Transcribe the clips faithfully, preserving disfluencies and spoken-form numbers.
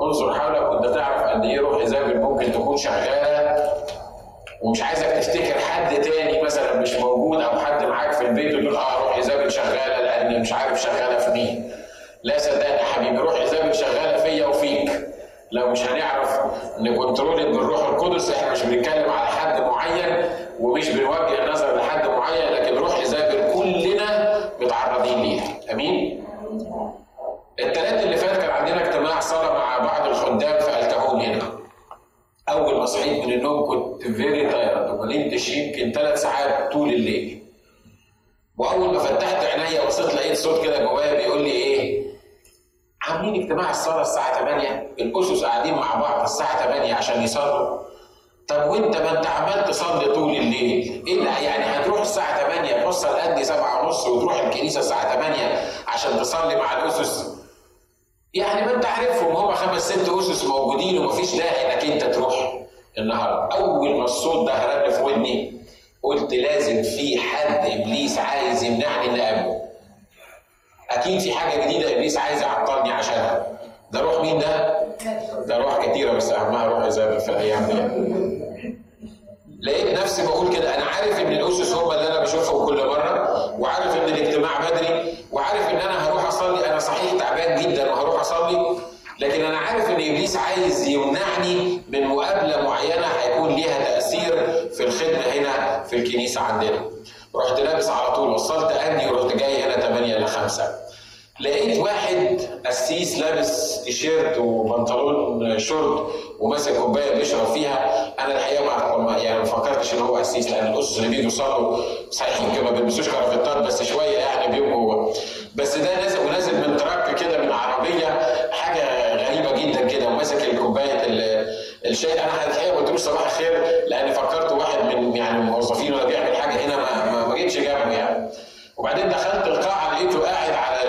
انظر حولك وانت تعرف قد ايه روح ايزابل ممكن تكون شغاله ومش عايزك تفتكر حد تاني مثلا مش موجود او حد معاك في البيت وتقول اه روح ايزابل شغاله لان مش عارف شغاله في مين. لا صدقني يا حبيبي، روح ايزابل شغاله فيا وفيك. لو مش هنعرف نكنترول بالروح القدس، احنا مش بنتكلم على حد معين ومش بنوجه نظر لحد معين، لكن روح ايزابل كلنا متعرضين ليها. امين؟ الثلاث اللي فات كان عندنا اجتماع صلاه مع بعض الخدام في التهون هنا. اول ما صحيت من النوم كنت فيري تايرد ونمتش يمكن ثلاث ساعات طول الليل. واول ما فتحت عينيا وصلت لقيت صوت كده جوايا بيقول لي ايه؟ عاملين اجتماع الصلاه الساعه تمانية، الاسس قاعدين مع بعض الساعه تمانية عشان يصلوا. طب وانت ما انت عمال تصلي طول الليل، ايه اللي يعني هتروح الساعه تمانية توصل قد سبعة ونص وتروح الكنيسه الساعه تمانية عشان تصلي مع الاسس؟ يعني ما انت عارفهم، هم خمس ست اسس موجودين ومفيش داعي انك انت تروح النهارده. اول ما الصوت ده رن في ودني قلت لازم في حد ابليس عايز يمنعني اني اقابله. اكيد في حاجه جديده ابليس عايز يعطلني عشانها. ده روح مين ده؟ ده روح كتيره بس اهمها روح ايزابل في الايام دي. لقيت نفسي بقول كده، انا عارف ان الاسس هم اللي انا بشوفهم كل مره، وعارف ان الاجتماع بدري، وعارف ان انا هروح اصلي، انا صحيح تعبان جدا وهروح اصلي، لكن انا عارف ان ابليس عايز يمنعني من مقابله معينه هيكون ليها تاثير في الخدمه هنا في الكنيسه عندنا. رحت لابس على طول، وصلت اندي ورحت جاي هنا تمانية لخمسة. لقيت واحد قسيس لابس تيشيرت وبنطلون شورت وماسك كوبايه بيشرب فيها. انا الحقيقه ما يعني ما فكرتش ان هو قسيس، لان الاسس اللي بيجوا يصلوا صحيح يمكن ما بيلبسوش كرافتات بس شويه يعني بيبقوا جوه، بس ده نازل ونازل من تراك كده من عربيه، حاجه غريبه جدا كده، وماسك الكوبايه الشاي. انا الحقيقه ما قلتلوش صباح الخير لان فكرته واحد من يعني الموظفين ولا بيعمل حاجه هنا، ما, ما جيتش جنبه يعني. وبعدين دخلت القاعه لقيته قاعد على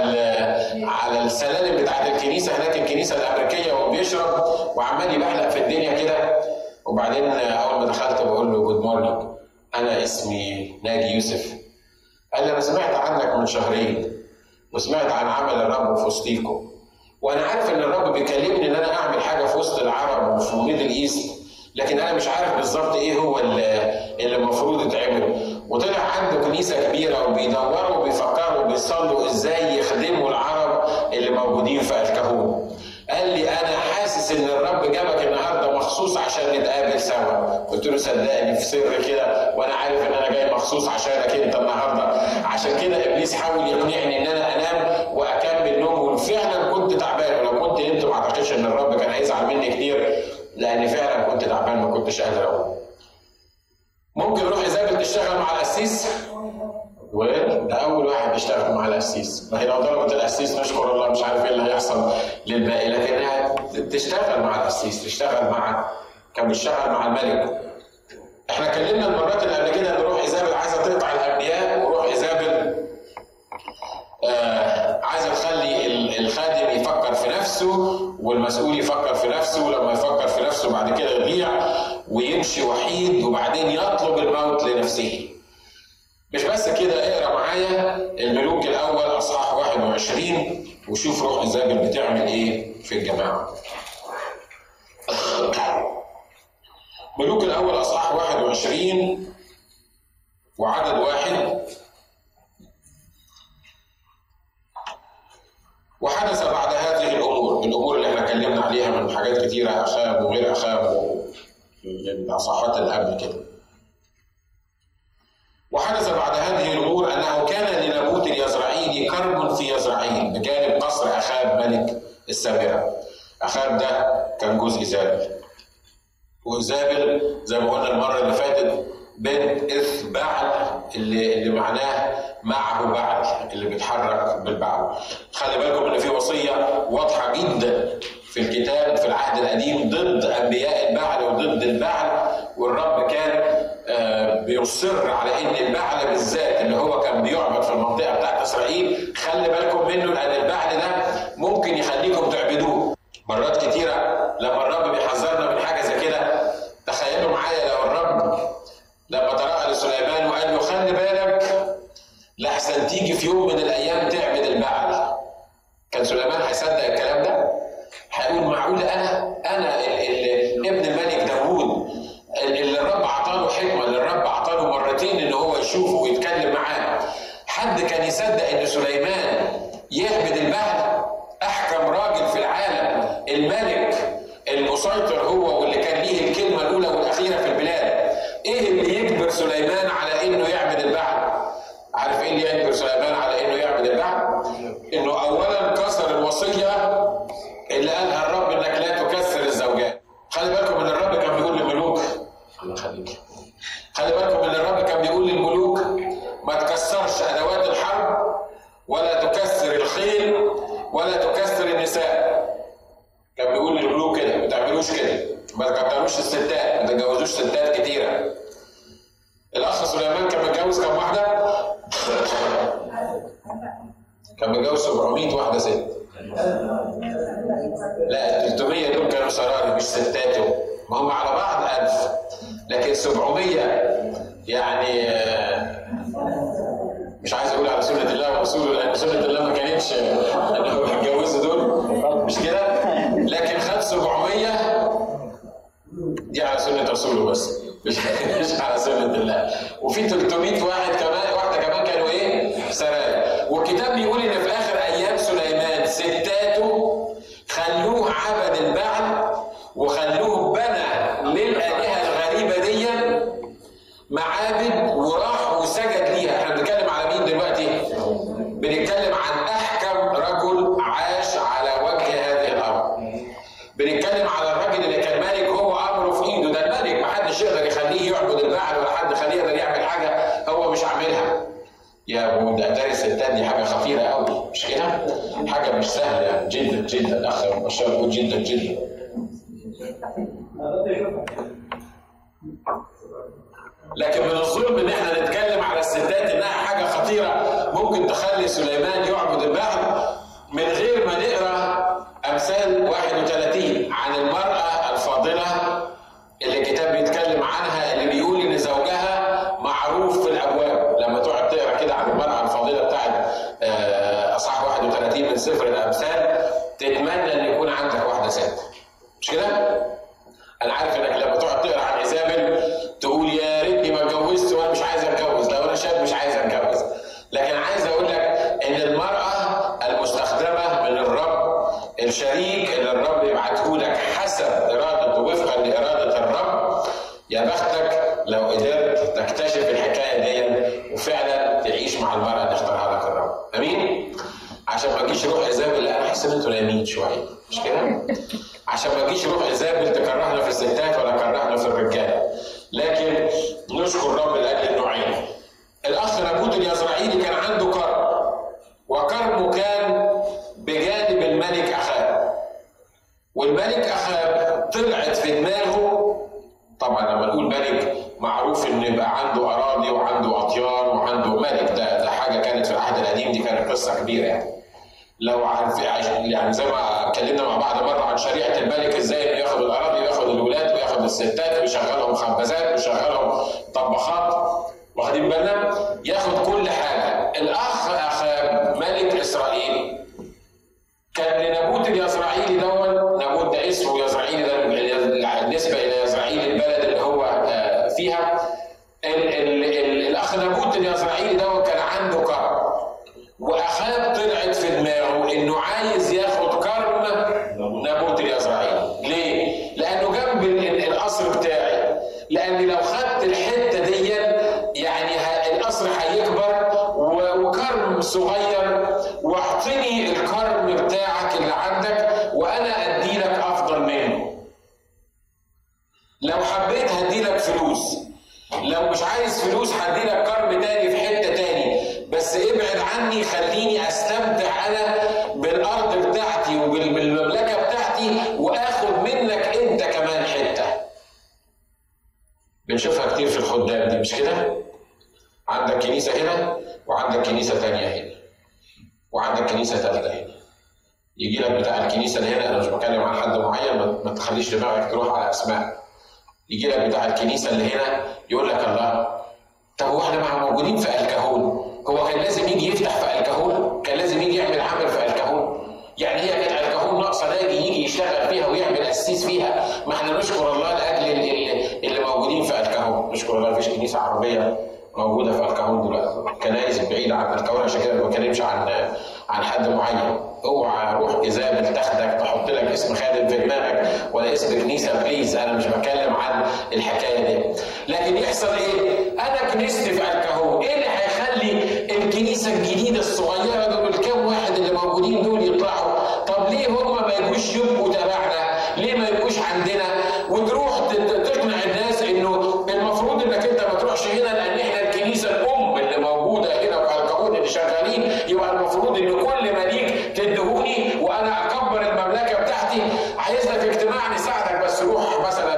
على السلالم بتاعت الكنيسه هناك، الكنيسه الامريكيه، وبيشرب وعمال يبحلق في الدنيا كده. وبعدين اول ما دخلت بقول له جود مورنينج، انا اسمي ناجي يوسف. قال لي انا سمعت عنك من شهرين وسمعت عن عمل الرب في وسطيكم، وانا عارف ان الرب بيكلمني ان انا اعمل حاجه في وسط العرب وفي ميدل ايست، لكن انا مش عارف بالظبط ايه هو اللي المفروض يتعمل. وطلع عنده كنيسه كبيره وبيدوروا وبيفكروا وبيصلوا ازاي يخدموا العرب اللي موجودين في الكهون. قال لي انا حاسس ان الرب جابك النهارده مخصوص عشان نتقابل سوا. قلت له صدقني في سر كده، وانا عارف ان انا جاي مخصوص عشانك انت النهارده. عشان كده ابليس حاول يقنعني ان انا انام واكمل نوم، وفعلا كنت تعبان. ولو كنت نمت ما اعتقدش ان الرب كان هيزعل مني كتير، لان فعلا كنت تعبان ما كنتش قادر اقوم. ممكن روح ايزابل تشتغل مع القسيس؟ ده اول واحد يشتغل مع القسيس، ما هي لو ضربت القسيس نشكر الله، مش عارف ايه اللي هيحصل للباقي، لكنها تشتغل مع القسيس، تشتغل مع كان بتشتغل مع الملك. احنا اتكلمنا المرات اللي قبل كده ان روح ايزابل عايزه تقطع الابنياء، وروح ايزابل آه عايزه تخلي الخادم يفكر في نفسه والمسؤول يفكر في نفسه، ولما يفكر في نفسه بعد كده يضيع ويمشي وحيد وبعدين يطلب الموت لنفسه. مش بس كده، اقرا معايا الملوك الاول اصحاح واحد وعشرين وشوف روح ايزابل بتعمل ايه في الجماعه. ملوك الاول اصحاح واحد وعشرين وعدد واحد. وحدث بعد هذه الامور، الامور اللي احنا اتكلمنا عليها من حاجات كتيره، اخاب وغير اخاب والاصحاحات اللي قبل كده. وحدث بعد هذه الامور انه كان لنابوت اليزرعيني كرب في يزرعيل بجانب قصر اخاب ملك السامره. اخاب ده كان جوز ايزابل، وايزابل زي ما قلنا المره اللي فاتت بنت اث بعل اللي, اللي معناه معه بعل، اللي بيتحرك بالبعل. خلي بالكم ان في وصيه واضحه جدا في الكتاب في العهد القديم ضد انبياء البعل وضد البعل، والرب كان بيصر على ان البعل بالذات اللي هو كان بيعبد في المنطقه بتاعت اسرائيل خلي بالكم منه، لان البعل ده ممكن يخليكم تعبدوه. مرات كتيره لما الرب بيحذرنا من حاجه زي كده، تخيلوا معايا لو الرب لما ترقى لسليمان وقال له خلي بالك لحسن تيجي في يوم من الايام تعبد البعل، كان سليمان هيصدق الكلام ده؟ هيقول معقول انا انا ابن الملك داوود اللي الرب اعطاله حكمه، اللي الرب اعطاله مرتين ان هو يشوفه ويتكلم معاه. حد كان يصدق ان سليمان يهبد البهد؟ احكم راجل في العالم، الملك المسيطر هو واللي كان ليه الكلمه الاولى والاخيره في البلاد. ايه اللي يجبر سليمان على انه يعبد البعل؟ عارف ايه اللي يجبر سليمان على انه يعبد البعل؟ انه اولا كسر الوصيه اللي قالها الرب انك لا تكسر الزوجات. خلي بالكم ان الرب كان بيقول للملوك، الله يخليك، خلي بالكم ان الرب كان بيقول للملوك ما تكسرش ادوات الحرب ولا تكسر الخيل ولا تكسر النساء. كان بيقول للملوك كده، ما تعملوش كده، ما تكتروش الستات، ما تتجوزوش ستات كتيره. الاخ سليمان كان متجوز كام واحده؟ كان متجوز سبعمية واحده ست. لا تلتمية دول كانوا شراري مش ستاته، ما هم على بعض ألف، لكن سبعمية يعني مش عايز اقول على سنه الله ورسوله لان سنه الله ما كانتش انهم يتجوزوا دول مش كده؟ لكن خد سبعمية دي على سنة رسوله بس مش على سنة الله. وفي ثلاثمية واحد كمان، واحدة كمان كانوا إيه؟ سرايا. والكتاب بيقول إن في آخر أيام سليمان ستاته خلوه عبد البعل وخلوه بنى للآلهة الغريبة دي معابد وراح وسجد ليها. إحنا بنتكلم على مين دلوقتي؟ بنتكلم عن أحكم رجل عاش على وجه هذه الأرض. بنتكلم على الراجل اللي كان مالك هو امره في ايده، ده الملك محدش يقدر يخليه يعبد البعل ولا حد يخليه يقدر يعمل حاجه هو مش عاملها. يا ابو ده دارس التاني حاجه خطيره قوي مش كده؟ حاجه مش سهله يعني جدا جدا. اخ بشار بيقول جدا جدا. لكن من الظلم ان احنا نتكلم على الستات انها حاجه خطيره ممكن تخلي سليمان يعبد البعل من غير ما نقرا امثال واحد وثلاثين عن المراه الفاضله اللي الكتاب بيتكلم عنها، اللي بيقول ان زوجها معروف في الابواب. لما تقعد تقرا كده عن المراه الفاضله بتاعت اصحاح واحد وثلاثين من سفر الامثال تتمنى ان يكون عندك واحده ست مش كده؟ انا عارف انك لما تقعد تقرا عن ايزابل تقول يا ريتني ما اتجوزت وانا مش عايز اتجوز، لو انا شاب مش عايز اتجوز. لكن عايز اقول لك ان المراه المستخدمه من الرب، الشريك اللي الرب يبعته لك حسب إرادته وفقا لإرادة الرب، يا بختك لو قدرت تكتشف الحكاية دي وفعلا تعيش مع المرأة اللي اختارها لك الرب. أمين؟ عشان ما تجيش روح ايزابل، لا أنا حاسس إن أنتوا نايمين شوية مش كده؟ عشان ما تجيش روح ايزابل تكرهنا في الستات ولا تكرهنا في الرجالة. لكن نشكر الرب لأجل النوعين. الأخ نابوت اليزرعيلي كان عنده كرم، وكرمه كان بجانب الملك أخاب. والملك أخاب طلعت في دماغه، طبعا لما نقول ملك معروف إنه يبقى عنده أراضي وعنده أطيان وعنده ملك، ده ده حاجة كانت في العهد القديم، دي كانت قصة كبيرة يعني. لو عارف يعني زي ما اتكلمنا مع بعض مرة عن شريعة الملك إزاي إنه ياخد الأراضي وياخد الولاد وياخد الستات ويشغلهم خبازات ويشغلهم طباخات، واخدين بالنا؟ ياخد كل حاجة. الأخ أخاب ملك إسرائيل كان لنابوت اليزرعيلي دون، نابوت ده اسمه يزرعيلي، ده بالنسبه الى يزرعيل البلد اللي هو فيها. ال ال ال الاخ نابوت اليزرعيلي دون كان عنده كرم، واخاب طلعت في دماغه انه عايز ياخد كرم نابوت اليزرعيلي. ليه؟ لانه جنب القصر بتاعي، لان لو خدت الحته دي يعني القصر هيكبر وكرم صغير، واعطني الكرم بتاعك اللي عندك وانا ادي لك افضل منه. لو حبيت هدي لك فلوس، لو مش عايز فلوس هدي لك كرم تاني في حته تاني، بس ابعد عني، خليني استمتع انا بالارض بتاعتي وبالمملكه بتاعتي واخد منك انت كمان حته. بنشوفها كتير في الخدام دي مش كده؟ عندك كنيسه هنا وعندك كنيسه تانيه هنا وعندك كنيسه ثالثه هنا. يجي لك بتاع الكنيسه اللي هنا، انا مش بتكلم عن حد معين، ما تخليش دماغك تروح على اسماء. يجي لك بتاع الكنيسه اللي هنا يقول لك الله، طب هو احنا ما موجودين في الكهول؟ هو كان لازم يجي يفتح في الكهول؟ كان لازم يجي يعمل عمل في الكهول؟ يعني هي كانت الكهول سراجي يجي يشتغل فيها ويعمل تأسيس فيها. ما احنا نشكر الله لاجل اللي موجودين في الكهون، نشكر الله مفيش كنيسه عربيه موجوده في الكهون دلوقتي، كنايس بعيده عن الكهون، عشان كده ما بتكلمش عن عن حد معين. اوعى روح ايزابل تاخدك تحط لك اسم خادم في دماغك ولا اسم كنيسه بليز، انا مش بتكلم عن الحكايه دي. لكن يحصل ايه؟ انا كنيستي في الكهون، ايه اللي هيخلي الكنيسه الجديده الصغيره دول الكام واحد اللي موجودين دول يطلعوا؟ طب ليه هم ما يجوش يبقوا تبعنا؟ ليه ما يبقوش عندنا؟ وتروح تقنع الناس انه المفروض انك انت ما تروحش هنا لان احنا الكنيسه الام اللي موجوده هنا في الكهون اللي شغالين، يبقى المفروض ان كل ما ليك تدهوني وانا اكبر المملكه بتاعتي. عايز لك اجتماع نساعدك، بس روح مثلا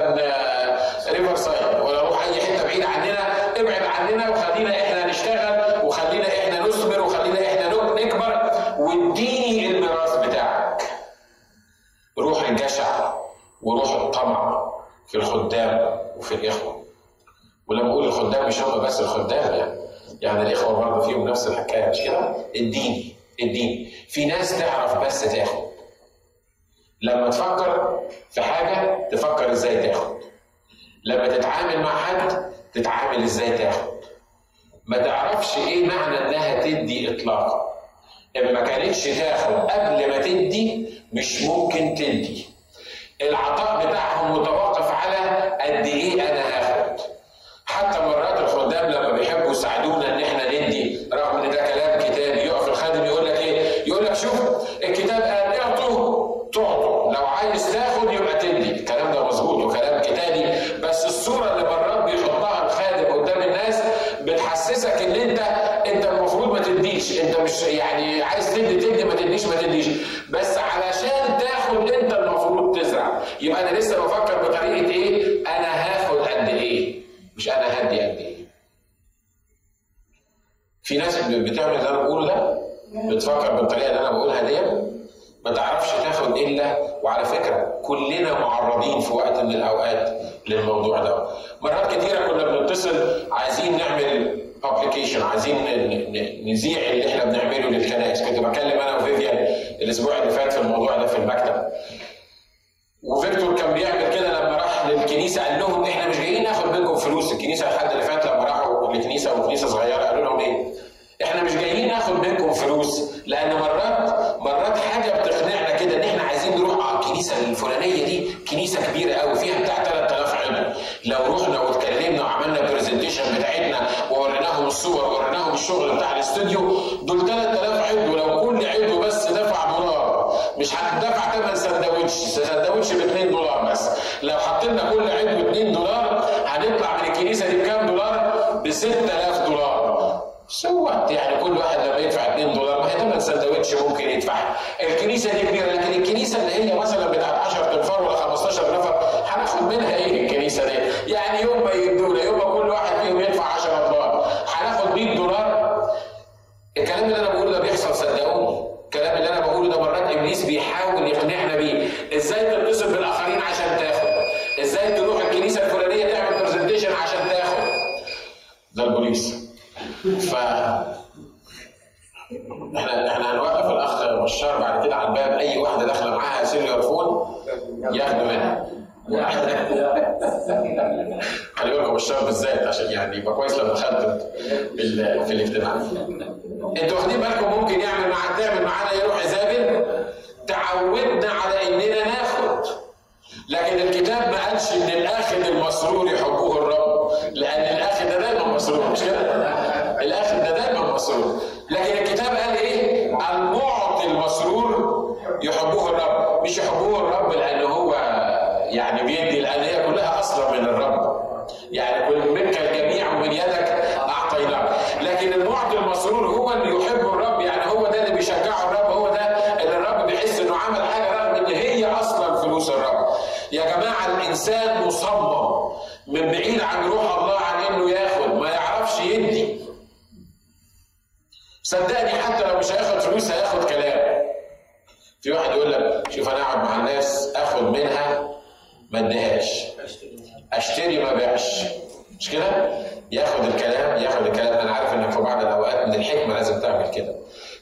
ريفر سايد ولا روح اي حته بعيد عننا، ابعد عننا وخلينا احنا نشتغل وخلينا احنا نصبر وخلينا احنا نكبر، واديني الميراث بتاعك. روح الجشع وروح الطمع في الخدام وفي الاخوه. ولما اقول الخدام مش هم بس الخدام يعني، يعني الاخوه برضه فيهم نفس الحكايه مش كده؟ اديني اديني. في ناس تعرف بس تاخد، لما تفكر في حاجه تفكر ازاي تاخد، لما تتعامل مع حد تتعامل ازاي تاخد، ما تعرفش ايه معنى انها تدي اطلاقا. لما كانتش تاخد قبل ما تدي مش ممكن تدي. العطاء بتاعهم متوقف على قد ايه انا هاخد. حتى مرات الخدام لما بيحبوا يساعدونا ان احنا ندي، رغم ان ده كلام كتابي، يقف الخادم يقول لك ايه؟ يقول لك شوف الكتاب قال اعطوا تعطوا، لو عايز تاخد يبقى تدي. الكلام ده مظبوط وكلام كتابي، بس الصوره اللي مرات بيحطها الخادم قدام الناس بتحسسك ان انت انت المفروض ما تديش، انت مش يعني عايز تدي تدي ما تديش ما تديش، بس علشان تاخد انت المفروض تزرع. يبقى انا لسه بفكر بطريقه ايه؟ انا هاخد قد ايه؟ مش انا هدي قد ايه؟ في ناس بتعمل اللي انا بقوله ده، بتفكر بالطريقه اللي انا بقولها دي، ما تعرفش تاخد الا. وعلى فكره كلنا معرضين في وقت من الاوقات للموضوع ده. مرات كتيره كنا بنتصل عايزين نعمل ابلكيشن، عايزين نذيع اللي احنا بنعمله للكنائس. كنت بكلم انا وفيفيان الاسبوع اللي فات في الموضوع ده في المكتب، وفيكتور كان بيعمل كده لما راح للكنيسه قال لهم احنا مش جايين ناخد منكم فلوس. الكنيسه الحد اللي فات لما راحوا لكنيسه وكنيسه صغيره قالوا لهم ايه؟ احنا مش جايين ناخد منكم فلوس، لان مرات مرات حاجه بتقنعنا كده ان احنا عايزين نروح على الكنيسه الفلانيه دي، كنيسه كبيره قوي فيها بتاع ثلاثة آلاف عضو، لو رحنا واتكلمنا وعملنا برزنتيشن بتاعتنا ووريناهم الصور ووريناهم الشغل بتاع الاستوديو، دول ثلاثة آلاف عضو لو كل عضو بس دفع دولار مش هتدفع ثمن سندوتش، سندوتش ب اتنين دولار بس، لو حطينا كل عضو اتنين دولار هنطلع من الكنيسه دي بكام دولار؟ ب ستة آلاف دولار. سوت يعني كل واحد لما يدفع اتنين دولار ما هي تمن سندوتش ممكن يدفعها. الكنيسه دي كبيره، لكن الكنيسه اللي هي مثلا بتاعت عشرة نفر ولا خمستاشر نفر هناخد منها ايه الكنيسه دي؟ يعني يوم ما يدونا يوم ما كل واحد فيهم يدفع عشرة دولار هناخد مية دولار. الكلام اللي انا بقوله ده بيحصل صدقوني، الكلام اللي انا بقوله ده مرات ابليس بيحاول يقنعنا بيه. ازاي تتصل بالاخرين عشان تاخد؟ ازاي تروح الكنيسه الفلانيه تعمل برزنتيشن عشان تاخد؟ ده البوليس. ف احنا احنا هنوقف الاخ بشار بعد كده على الباب، اي واحده داخله معاها سيلير فون ياخدوا منها. خلي بالكم بشار بالذات عشان يعني يبقى كويس لما خدت في الاجتماع. انتوا واخدين بالكم ممكن يعمل معانا تعمل معانا يا روح ايزابل؟ تعودنا على اننا ناخد، لكن الكتاب ما قالش ان الاخد المسرور يحبوه الرب، لان الاخد ده دايما مسرور مش كده؟ الاخر ده دايما مسرور، لكن الكتاب قال ايه؟ المعطي المسرور يحبوه الرب، مش يحبوه الرب لان هو يعني بيدي، لان هي كلها اصلا من الرب، يعني كل منك الجميع ومن يدك اعطيناك، لكن المعطي المسرور هو اللي يحبه الرب، يعني هو ده اللي بيشجعه الرب، هو ده اللي الرب بيحس انه عمل حاجه رغم ان هي اصلا فلوس الرب. يا جماعه الانسان مصمم من بعيد عن روح الله عن انه ياخد، ما يعرفش يدي. صدقني حتى لو مش هياخد فلوس هياخد كلام. في واحد يقول لك شوف انا اقعد مع الناس اخد منها ما اديهاش، اشتري ما بيعش. مش كده؟ ياخد الكلام ياخد الكلام انا عارف انك في بعض الاوقات من الحكمه لازم تعمل كده،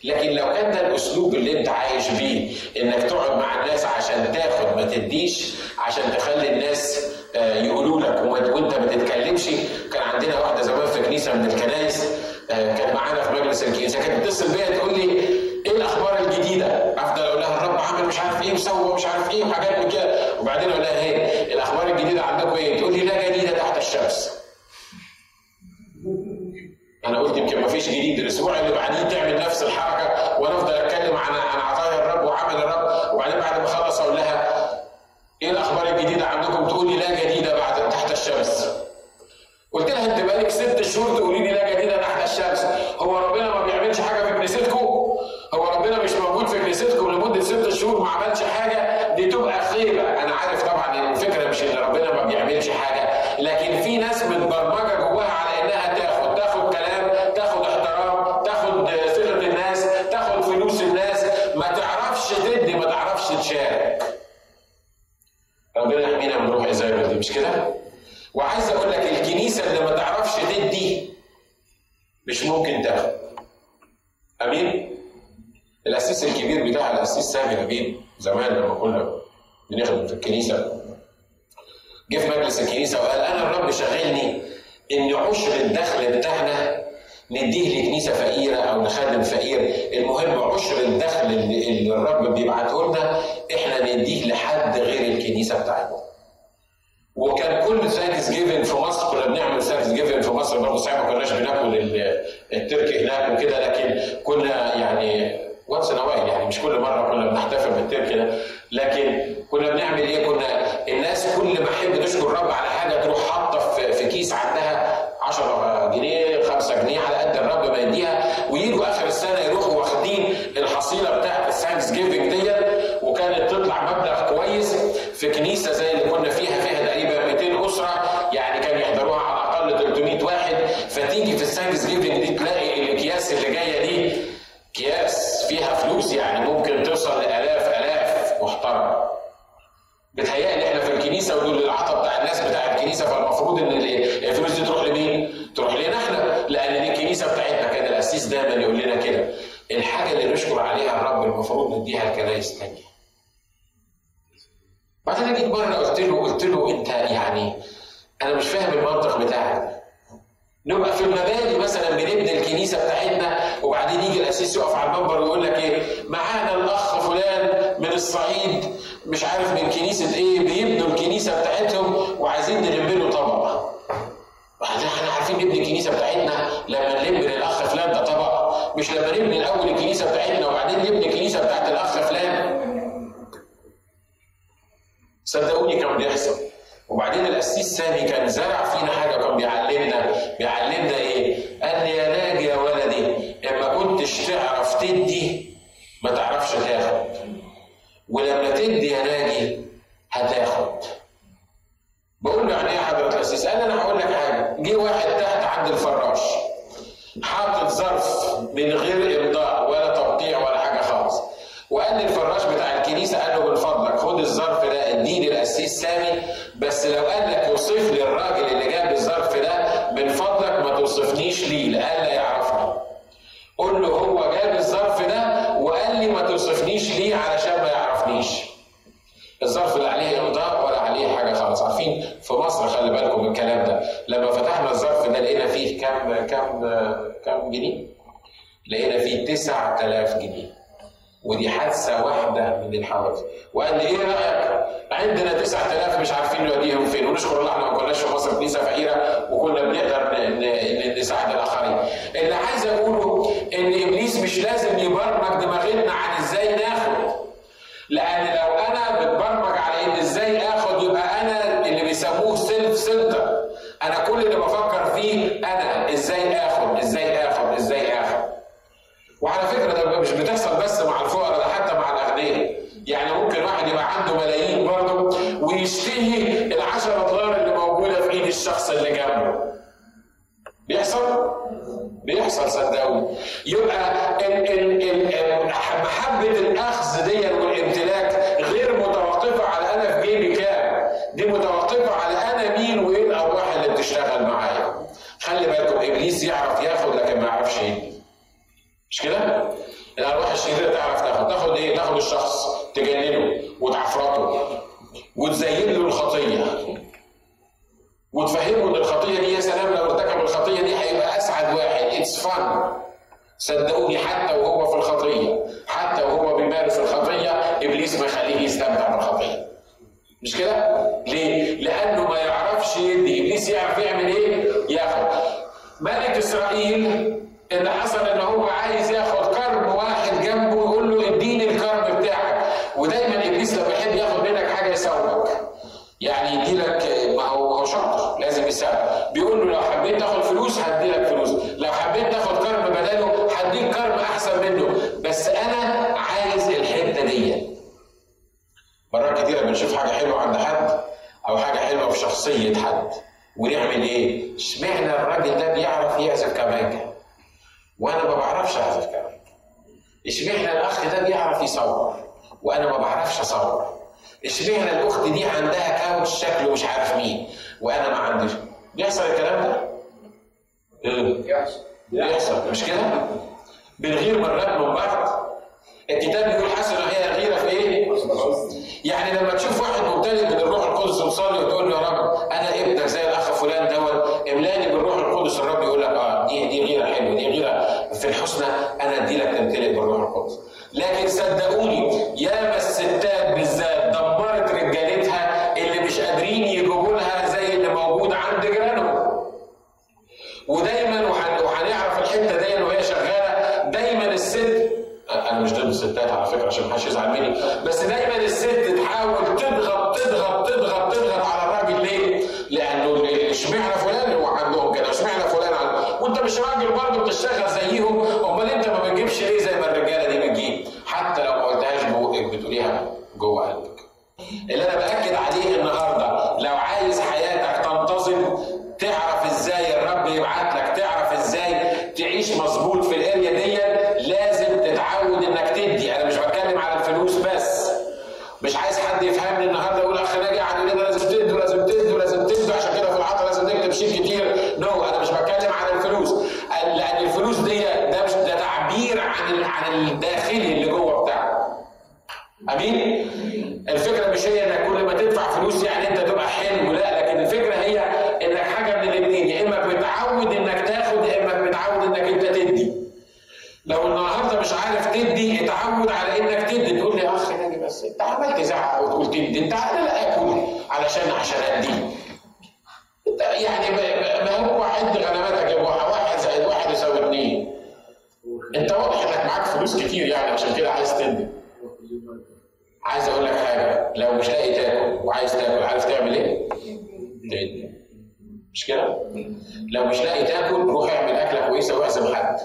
لكن لو كان ده الاسلوب اللي انت عايش بيه، انك تقعد مع الناس عشان تاخد ما تديش، عشان تخلي الناس يقولوا لك وانت ما تتكلمش. كان عندنا واحده زمان في كنيسه من الكنائس كانت معانا في مجلس الكنيسه، كانت تتصل بيا تقول لي ايه الاخبار الجديده؟ افضل اقول لها الرب عمل مش عارف ايه وسوى ومش عارف ايه وحاجات من كده، وبعدين اقول لها ايه الاخبار الجديده عندكم ايه؟ تقول لي لا جديده تحت الشمس. أنا قلت يمكن مفيش جديد، الأسبوع اللي بعدين تعمل نفس الحركة وأنا أفضل أتكلم عن عن عطايا الرب وعمل الرب، وبعدين بعد ما أخلص أقول لها إيه الأخبار الجديدة عندكم؟ تقول لي لا جديدة بعد تحت الشمس. قلت لها أنت بقالك ست شهور تقولي لي لا جديدة تحت الشمس، هو ربنا ما بيعملش حاجة في كنيستكم؟ هو ربنا مش موجود في كنيستكم لمدة ست شهور ما عملش حاجة؟ دي تبقى خيبة. أنا عارف طبعًا الفكرة مش إن ربنا ما بيعملش حاجة، لكن في ناس متبرمجة جواها على إنها تاخد تاخد كلام، شارك. ربنا يحمينا من روح ايزابل دي، مش كده؟ وعايز اقول لك الكنيسه اللي ما تعرفش تدي مش ممكن تاخد. امين؟ الاسيس الكبير بتاع الاسيس سامي امين زمان لما كنا بنخدم في الكنيسه، جه في مجلس الكنيسه وقال انا الرب شاغلني ان عشر الدخل بتاعنا نديه لكنيسه فقيره او نخدم فقير، المهم عشر الدخل اللي الرب بيبعته لنا احنا نديه لحد غير الكنيسه بتاعتنا. وكان كل سادس جيفن في مصر، كنا بنعمل سادس جيفن في مصر برضه، ساعات ما كناش بناكل التركي هناك وكده، لكن كنا يعني واتس نوايل يعني مش كل مره كنا بنحتفل بالتركي ده، لكن كنا بنعمل ايه؟ كنا الناس كل ما تحب تشكر الرب على حاجه تروح حاطه في كيس عندها عشرة جنيه خمسة جنيه على قد الرب ما يديها، ويجوا اخر السنه يروحوا واخدين الحصيله بتاعت الثانكس جيفنج ديت، وكانت تطلع مبلغ كويس في كنيسه زي اللي كنا فيها فيها تقريبا مئتين اسره، يعني كانوا يحضروها على الاقل ثلاثمئة واحد، فتيجي في الثانكس جيفنج دي تلاقي الاكياس اللي جايه دي اكياس فيها فلوس يعني ممكن توصل لالاف الاف محترمه. بتهيألي احنا في الكنيسه ودول العطاء بتاع الناس بتاع الكنيسه، فالمفروض ان الفلوس دي تروح لمين؟ تروح لنا احنا، لان دي الكنيسه بتاعتنا. كان الاسيس دايما يقول لنا كده الحاجه اللي نشكر عليها الرب المفروض نديها لكنايس الثانيه. بعدين جيت مره قلت له قلت له انت يعني انا مش فاهم المنطق بتاعك، نبقى في المبادئ مثلا بنبني الكنيسه بتاعتنا وبعدين يجي الاسيس يقف على المنبر ويقول لك ايه معانا الاخ فلان من الصعيد مش عارف من كنيسه ايه بيبنوا الكنيسه بتاعتهم وعايزين نلم له طبق. احنا عارفين نبني الكنيسه بتاعتنا لما نلم للاخ فلان ده طبق، مش لما نبني الاول الكنيسه بتاعتنا وبعدين نبني الكنيسه بتاعت الاخ فلان. صدقوني كان بيحصل. وبعدين القسيس سامي كان زرع فينا حاجه، كان بيعلمنا بيعلمنا ايه؟ قال لي يا ناجي يا ولدي اما كنتش تعرف تدي ما تعرفش تاخد، ولما تدي يا ناجي هتاخد. بقول له يعني ايه يا حضره القسيس؟ قال انا هقول لك حاجه، جه واحد تحت عند الفراش حاطط ظرف من غير امضاء ولا تقطيع ولا حاجه خالص، وقال للفراش بتاع الكنيسه قال له من فضلك خد الظرف ده اديه للقسيس سامي، بس لو قال لك وصف لي الراجل اللي جاب الظرف ده من فضلك ما توصفنيش ليه لألا يعرفني. قول له هو جاب الظرف ده وقال لي ما توصفنيش ليه علشان ما يعرفنيش. الظرف اللي عليه امضاء ولا عليه حاجه خالص. عارفين في مصر خلي بالكم من الكلام ده، لما فتحنا الظرف ده لقينا فيه كام كام كام جنيه؟ لقينا فيه تسعة آلاف جنيه. ودي حادثه واحده من الحوادث. وقال لي ايه رايك؟ عندنا تسعة آلاف مش عارفين نوديهم فين، ونشكر الله احنا ما كناش في مصر كنيسه فقيره وكنا بنقدر نساعد الاخرين. اللي عايز اقوله ان ابليس مش لازم يبرمج دماغنا عن ازاي ناخد، لان لو انا بتبرمج على ان ازاي اخد يبقى انا اللي بيسموه سيلف سنتر، انا كل اللي بفكر فيه انا ازاي اخد ازاي اخد ازاي اخد. وعلى فكره ده مش بتحصل بس مع الفقراء، ده حتى مع الاغنياء، يعني ممكن واحد يبقى عنده ملايين برضه ويشتهي العشرة دولار اللي موجوده في ايد الشخص اللي جنبه. بيحصل؟ بيحصل صدقوني. يبقى ال ال ال محبه الاخذ دي والامتلاك غير متوقفه على انا في جيبي كام، دي متوقفه على انا مين وايه الارواح اللي تشتغل معايا. خلي بالكم ابليس يعرف ياخد لكن ما يعرفش يدي. مش كده؟ الارواح الشريره تعرف تاخد، تاخد ايه؟ تاخد الشخص، تجننه وتعفرته وتزين له الخطيه وتفهمه ان الخطيه دي يا سلام لو ارتكب الخطيه دي هيبقى اسعد واحد، اتس فن. صدقوني حتى وهو في الخطيه، حتى وهو بيمارس الخطيه ابليس بيخليه يستمتع بالخطيه. مش كده؟ ليه؟ لانه ما يعرفش يدي. ابليس يعرف يعمل ايه؟ ياخد. ملك اسرائيل اللي حصل ان هو عايز ياخد كرم واحد جنبه ويقول له اديني الكرم بتاعك، ودايما ابليس لما يحب ياخد منك حاجه يساومك، يعني يديلك، ما هو هو شرط لازم يساوم، بيقول له لو حبيت تاخد فلوس هديلك فلوس، لو حبيت تاخد كرم بداله هديك كرم احسن منه، بس انا عايز الحته دي. مرات كتيره بنشوف حاجه حلوه عند حد او حاجه حلوه في شخصيه حد ونعمل ايه؟ اشمعنى الراجل ده بيعرف يعزف كمانجه وانا ما بعرفش اعزف كمان؟ اشمعنى الاخ ده بيعرف يصور وانا ما بعرفش اصور؟ اشمعنى الاخت دي عندها كاوتش شكله مش عارف مين وانا ما عنديش؟ بيحصل الكلام ده؟ بيحصل بيحصل مش كده؟ بنغير مرات من بعض. الكتاب بيقول حسن هي الغيره في ايه؟ يعني لما تشوف واحد ممتلئ من الروح القدس وصلي وتقول له يا رب انا ابنك زي الاخ فلان دوت املاني بالروح القدس، الرب يقول لك اه دي دي غيره حلوه، دي غيره في الحسنى، انا ادي لك تمتلئ بالروح القدس. لكن صدقوني ياما الستات بالذات دمرت رجالتها اللي مش قادرين يجيبوا لها زي اللي موجود عند جيرانهم. ودايما وهنعرف الحته دي وهي شغاله، دايما الست، انا مش ضد الستات على فكره عشان محدش يزعل مني، بس دايما الست تحاول تضغط تضغط تضغط تضغط على الراجل. ليه؟ لانه اشمعنى فلان هو عندهم كده، اشمعنى فلان عندهم، وانت مش راجل برضه بتشتغل زيهم، امال انت ما بتجيبش ليه زي ما الرجاله دي بتجيب؟ حتى لو ما قلتهاش بوقك بتقوليها جوه قلبك. اللي انا باكد عليه النهارده لو عايز حياتك تنتظم، تعرف ازاي الرب يبعت لك، تعرف ازاي تعيش مظبوط في الاريا دي، لازم تتعود انك تدي. انا مش بتكلم على الفلوس بس، مش عايز حد يفهمني النهارده يقول اخ ناجي قاعد يقول لازم تدي ولازم تدي ولازم تدي عشان كده في العطا لازم تكتب شيك كتير. نو، انا مش بتكلم على الفلوس، لان الفلوس دي ده مش ده تعبير عن عن الداخلي اللي جوه بتاعك. امين؟ الفكره مش هي انك كل ما تدفع فلوس يعني انت تبقى حلو، لا، لكن الفكره هي انك حاجه من الاثنين، يا اما بتتعود انك تاخد يا اما بتتعود انك انت تدي. لو النهارده مش عارف تدي، اتعود على انك تدي. تقول لي يا اخ ناجي بس انت عمال تزعق وتقول تدي، انت انا لا اكل علشان عشان ادي. انت يعني ما هو عد غنماتك يا ابوحه، واحد زائد واحد يساوي اثنين. انت واضح انك معاك فلوس كتير يعني عشان كده عايز تدي. عايز اقول لك حاجه، لو مش لاقي تاكل وعايز تاكل عارف تعمل ايه؟ تدي. مش كده؟ لو مش لاقي تاكل روح اعمل اكله كويسه واعزم حد.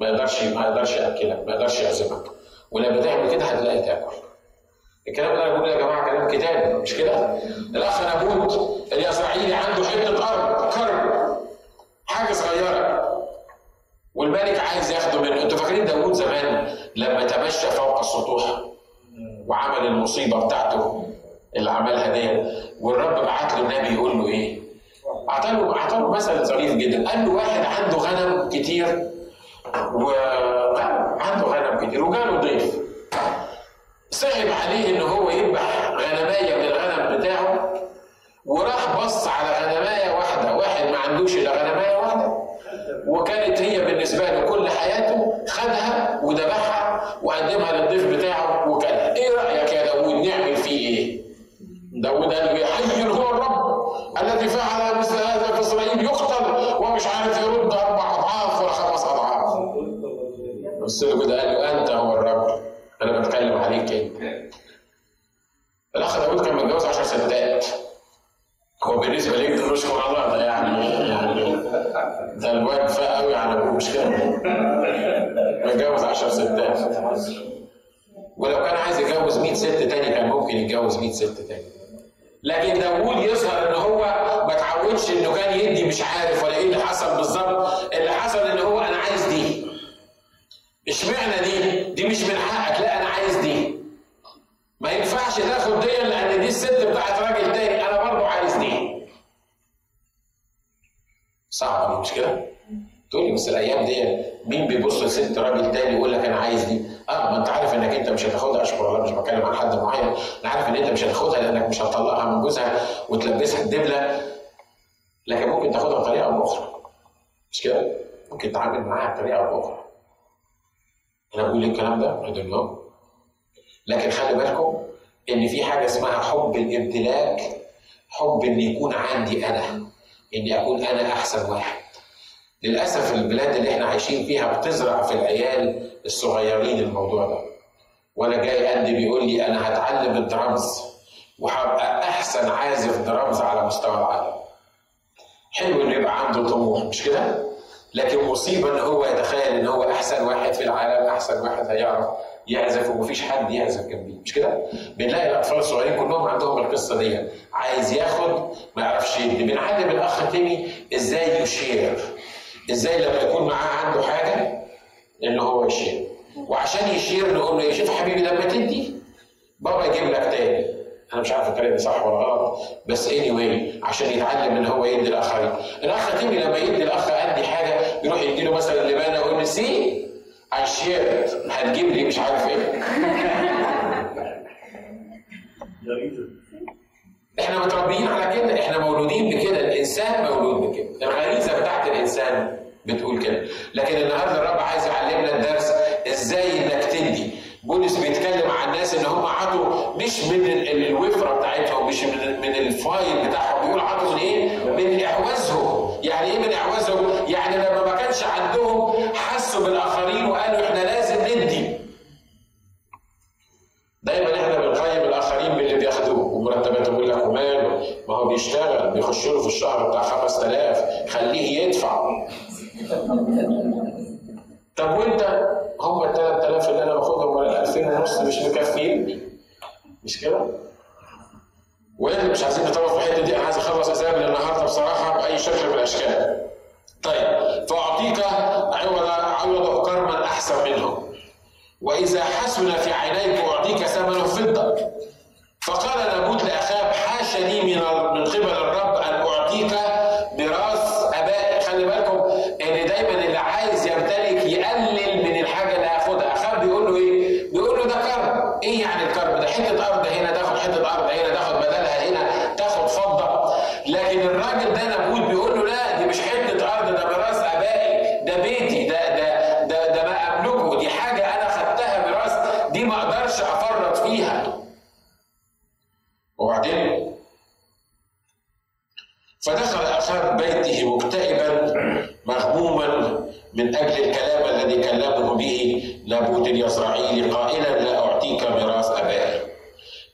ما يقدرش ما يقدرش ياكلك، ما يقدرش يعزمك، ولما تعمل كده هتلاقي تاكل. الكلام ده انا بقوله يا جماعه كلام كتابي، مش كده؟ الاخ نابوت الاسرائيلي عنده حته ارض كرم، حاجه صغيره، والملك عايز ياخده منه. انتوا فاكرين داوود زمان لما تمشى فوق السطوح وعمل المصيبه بتاعته اللي عملها دي، والرب بعت له النبي يقول له ايه؟ اعطاله اعطاله مثل ظريف جدا، قال له واحد عنده غنم كتير وعنده غنم كتير وجاله ضيف، صعب عليه ان هو يذبح غنمايه من الغنم بتاعه، وراح بص على غنمايه واحده، واحد ما عندوش الا غنمايه واحده وكانت هي بالنسبه له كل حياته، خدها وذبحها وقدمها للضيف بتاعه وكلها. ايه رايك يا داوود نعمل فيه ايه؟ داوود قال له حي هو الرب الذي فعل مثل هذا في اسرائيل، يقتل ومش عارف يرد اربع اضعاف ولا خمس اضعاف. بص له كده قال له انت هو الرجل، انا بتكلم عليك كده. الاخ داوود كان متجوز عشر ستات، هو بالنسبه ليك ده نشكر الله، ده يعني يعني ده الواد فاق قوي على ابوه، مش كده؟ متجوز عشر ستات، ولو كان عايز يتجوز مية ست تاني كان ممكن يتجوز مية ست تاني. لكن داوود يظهر ان هو ما اتعودش انه كان يدي، مش عارف ولا ايه اللي حصل بالظبط، اللي حصل ان هو انا عايز دي. اشمعنى دي؟ دي مش من حقك، لا انا عايز دي. ما ينفعش تاخد دي لان دي الست بتاعت راجل تاني، انا برضه عايز دي. طبعا مش كده؟ تقولي بس الايام دي مين بيبص لست راجل تاني يقول لك انا عايز دي؟ اه ما انت عارف انك انت مش هتاخدها، اشكر الله مش بتكلم عن حد معين، انا عارف ان انت مش هتاخدها لانك مش هتطلقها من جوزها وتلبسها الدبله، لكن ممكن تاخدها بطريقه او باخرى. مش كده؟ ممكن تتعامل معاها بطريقه او باخرى. انا بقول الكلام ده I don't know. لكن خلي بالكم ان في حاجه اسمها حب الامتلاك، حب ان يكون عندي انا، اني اكون انا احسن واحد. للاسف البلاد اللي احنا عايشين فيها بتزرع في العيال الصغيرين الموضوع ده. وانا جاي عندي بيقول لي انا هتعلم الدرامز وهبقى احسن عازف درامز على مستوى العالم. حلو انه يبقى عنده طموح مش كده؟ لكن مصيبه ان هو يتخيل ان هو احسن واحد في العالم، احسن واحد هيعرف يعزف ومفيش حد يعزف جنبيه، مش كده؟ بنلاقي الاطفال الصغيرين كلهم عندهم القصه دي، عايز ياخد ما يعرفش يدي. بنعلم الاخ التاني ازاي يشير، ازاي لما يكون معاه عنده حاجه ان هو يشير، وعشان يشير نقول له شوف حبيبي لما تدي بابا يجيب لك تاني. انا مش عارف الطريقه دي صح ولا غلط، بس اني واي عشان يتعلم ان هو يدي الاخرين. الاخ تيجي لما يدي الاخ ادي حاجه يروح يدي له مثلا لبانه يقول له سي اي شيرت هتجيب لي مش عارف ايه. احنا متربيين على كده، احنا مولودين بكده، الانسان مولود بكده، الغريزه بتاعت الانسان بتقول كده. لكن النهارده الرب عايز يعلمنا الدرس ازاي انك تدي. بولس بيتكلم عن الناس ان هم عطوا مش من الوفره بتاعتهم، مش من من الفايل بتاعهم، بيقول عطوا من ايه؟ من اعوازهم. يعني ايه من اعوازهم؟ يعني لما ما كانش عندهم حسوا بالاخرين وقالوا احنا لازم ندي. دايما احنا بنقيم الاخرين باللي بياخدوه ومرتباتهم، يقول لك وماله ما هو بيشتغل بيخش له في الشهر بتاع خمسة آلاف خليه يدفع. طب وانت هم ال ثلاثة آلاف اللي انا باخدهم ولا ألفين ونص مش مكفيين؟ مش كده؟ واحنا مش عايزين نطول في الحته دي، انا عايز اخلص اسامي النهارده بصراحه باي شكل من الاشكال. طيب فاعطيك عوض كرما احسن منه، واذا حسن في عينيك اعطيك ثمنه فضه. فقال نابوت لاخاب حاش لي من من قبل الرب ان اعطيك ميراث ابائك. خلي بالكم ان دايما اللي عايز يمتلك يقلل من الحاجه اللي هياخدها. اخاب بيقول له ايه؟ بيقول له ده كرم. ايه يعني الكرم ده؟ حته ارض هنا تاخد، حته ارض هنا تاخد، بدلها هنا تاخد فضه. لكن الراجل ده نابوت بيقول له لا، دي مش حته ارض، ده ميراث ابائي، ده بيتي، ده ده ده ده ما املكه، دي حاجه انا خدتها ميراث، دي ما اقدرش افرط فيها. وبعدين فدخل اخاب بيته مكتئبا مغموما من اجل الكلام الذي كلمه به نابوت اليزرعيلي قائلا لا اعطيك ميراث ابائي.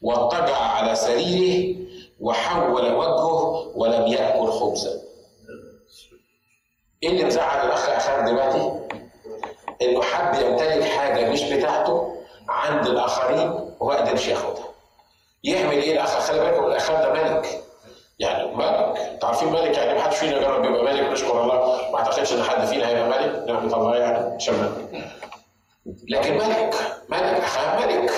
واضطجع على سريره وحول وجهه ولم ياكل خبزا. ايه اللي مزعل الاخ اخاب دلوقتي؟ انه حب يمتلك حاجه مش بتاعته عند الاخرين وما قدرش ياخدها. يعمل ايه الاخ؟ خلي بالكم الاخاب ده ملك، يعني ملك، انتوا عارفين ملك يعني ما حدش فينا جرب يبقى ملك، نشكر الله ما اعتقدش ان حد فينا هيبقى ملك، نعم طبعا يعني شمال. لكن ملك، ملك، اخاب ملك.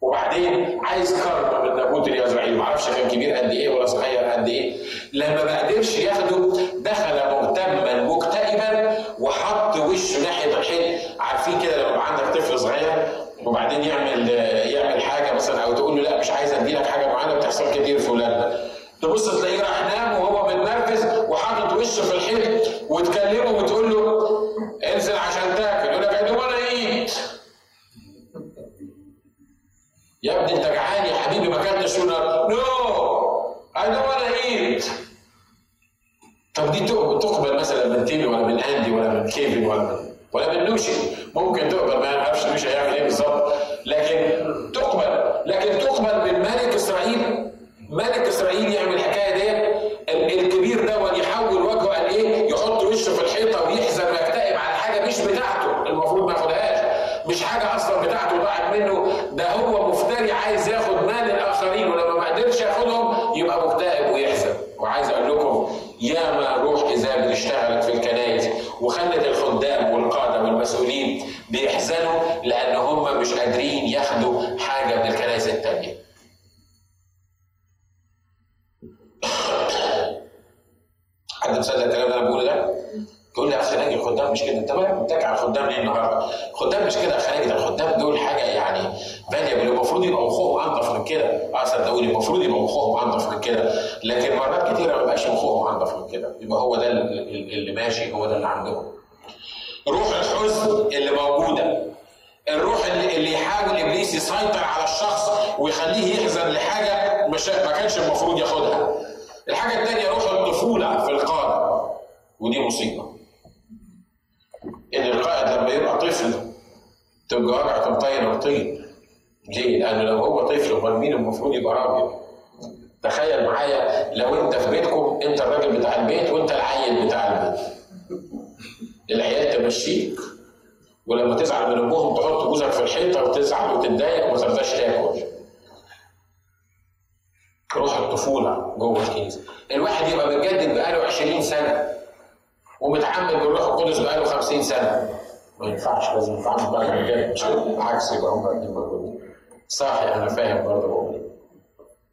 وبعدين عايز كرم من نابوت اليزرعيلي، ما اعرفش كان كبير قد ايه ولا صغير قد ايه، لما ما قدرش ياخده دخل مهتما مكتئبا وحط وشه ناحيه الحيط. عارفين كده لما يبقى عندك طفل صغير وبعدين يعمل يعمل حاجه مثلا او تقول له لا مش عايز ادي لك حاجه معينه، بتحصل كتير في اولادنا، تبص تلاقيه راح نام وهو متنرفز وحاطط وشه في الحيط وتكلمه وتقول له انزل عشان تاكل، يقول لك يا دوب انا ايد. يا ابني انت جعان يا حبيبي ما اكلتش، ولا نو اي دوب انا ايد. طب دي تقبل مثلا من تيمي ولا من اندي ولا من كيفن ولا من ولا بالنوشي؟ ممكن تقبل، ما اعرفش النوشي هيعمل ايه بالظبط، لكن تقبل. لكن تقبل من ملك اسرائيل؟ ملك اسرائيل يعمل الحكايه ديت؟ الكبير ده ويحول وجهه قال ايه؟ يحط وشه في الحيطه ويحزن ويكتئب على حاجه مش بتاعته، المفروض ما ياخدهاش، مش حاجه اصلا بتاعته ضاعت منه، ده هو مفتري عايز ياخد مال الاخرين ولما ما قدرش ياخدهم يبقى مكتئب ويحزن. وعايز اقول لكم ياما روح ايزابل اشتغلت في الكنائس وخلت الخدام والقاده والمسؤولين بيحزنوا لان هم مش قادرين ياخدوا حاجه من الكنائس التانيه. حد هتصدق الكلام اللي انا بقوله ده؟ تقول لي اصل ناجي الخدام مش كده. تمام، اتكل على الخدام ليه النهارده؟ الخدام مش كده خارج، ده الخدام دول حاجه يعني باليه، المفروض يبقى مخهم انضف من كده. اه صدقوني المفروض يبقى مخهم انضف من كده، لكن مرات كتيره ما بيبقاش مخهم انضف من كده. يبقى هو ده اللي ماشي، هو ده اللي عندهم. روح الحزن اللي موجوده، الروح اللي يحاول ابليس يسيطر على الشخص ويخليه يحزن لحاجه ما كانش المفروض ياخدها. الحاجه الثانيه روح الطفوله في القاده، ودي مصيبه. ان القائد لما يبقى طفل تبقى وجعه طير الطين. ليه؟ لانه لو هو طفل امال مين المفروض يبقى راجل؟ تخيل معايا لو انت في بيتكم انت الراجل بتاع البيت وانت العيل بتاع البيت. العيال تمشيك، ولما تزعل من ابوهم تحط جوزك في الحيطه وتزعل وتتضايق وما ترضاش تاكل. روح الطفوله جوه الكنيسه. الواحد يبقى متجدد بقاله عشرين سنة ومتعمد بالروح القدس بقاله خمسين سنة. ما ينفعش، لازم نتعامل بقى متجدد، مش عكس يبقى هم قاعدين موجودين. صح، انا فاهم برضه بقول.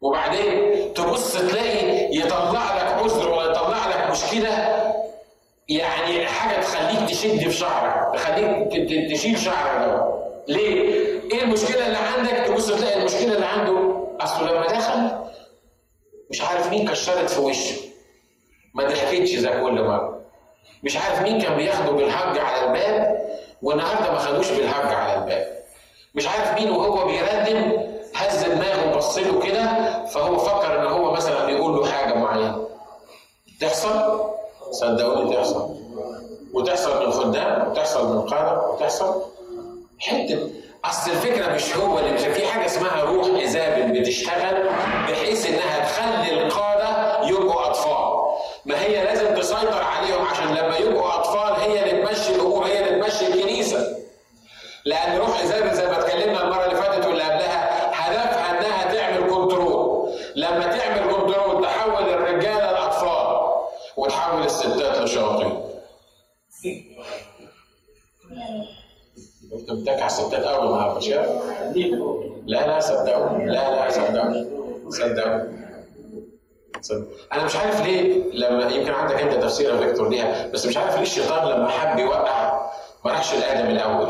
وبعدين تبص تلاقي يطلع لك عذر ولا يطلع لك مشكله، يعني حاجه تخليك تشد في شعرك، تخليك تشيل شعرك ده. ليه؟ ايه المشكله اللي عندك؟ تبص تلاقي المشكله اللي عنده اصله لما دخل مش عارف مين كشرت في وشه، ما ضحكتش زي كل مره، مش عارف مين كان بياخده بالهج على الباب والنهارده ما خدوش بالهج على الباب، مش عارف مين وهو بيردم هز دماغه وبص له كده فهو فكر ان هو مثلا بيقول له حاجه معينه. تحصل؟ صدقوني تحصل، وتحصل من الخدام وتحصل من القاده وتحصل حته. اصل الفكره مش هو اللي مش في حاجه اسمها روح ايزابل بتشتغل بحيث انها تخلي القاده يبقوا اطفال. ما هي لازم تسيطر عليهم عشان لما يبقوا اطفال هي اللي تمشي الامور، هي اللي تمشي الكنيسه. لان روح ايزابل زي ما اتكلمنا المره اللي فاتت واللي قبلها هدفها انها تعمل كنترول. لما تعمل كنترول تحول الرجاله لاطفال وتحول الستات لشياطين. انت بتاكع على الستات قوي النهارده مش كده؟ لا لا صدقوني، لا لا صدقوني صدقوني صدق. انا مش عارف ليه، لما يمكن عندك انت تفسير يا فيكتور ليها، بس مش عارف ليه الشيطان لما حب يوقع ما راحش لادم الاول،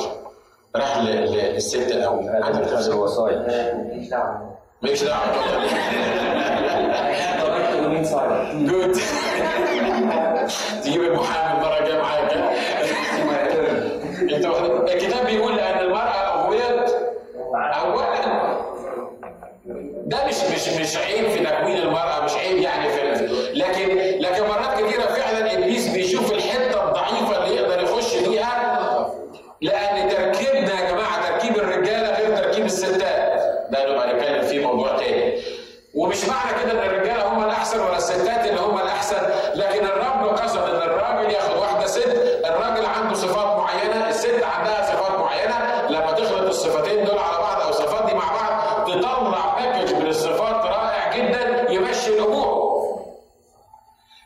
راح للست الاول. عندك تفسير الوصايا ماليش دعوه ماليش دعوه ضربت يمين صايع جود تجيب المحامي المره الجايه معاك. الكتاب بيقول ان المراه ابويت اولا. ده مش مش مش عيب في تكوين المراه، مش عيب يعني في، لكن لكن مرات كثيره فعلا ابليس بيشوف الحته الضعيفه اللي يقدر يخش فيها، لان تركيبنا يا جماعه تركيب الرجاله غير تركيب الستات. ده نبقى نتكلم فيه موضوع تاني. ومش معنى كده ان الرجاله هم الاحسن ولا الستات اللي هم الاحسن، لكن الرب قصد ان الراجل ياخد واحده ست. الراجل عنده صفات معينه، الست عندها صفات معينه، لما تخلط الصفتين دول على بعض او الصفات دي مع بعض تطلع باكج من الصفات رائع جدا يمشي الامور.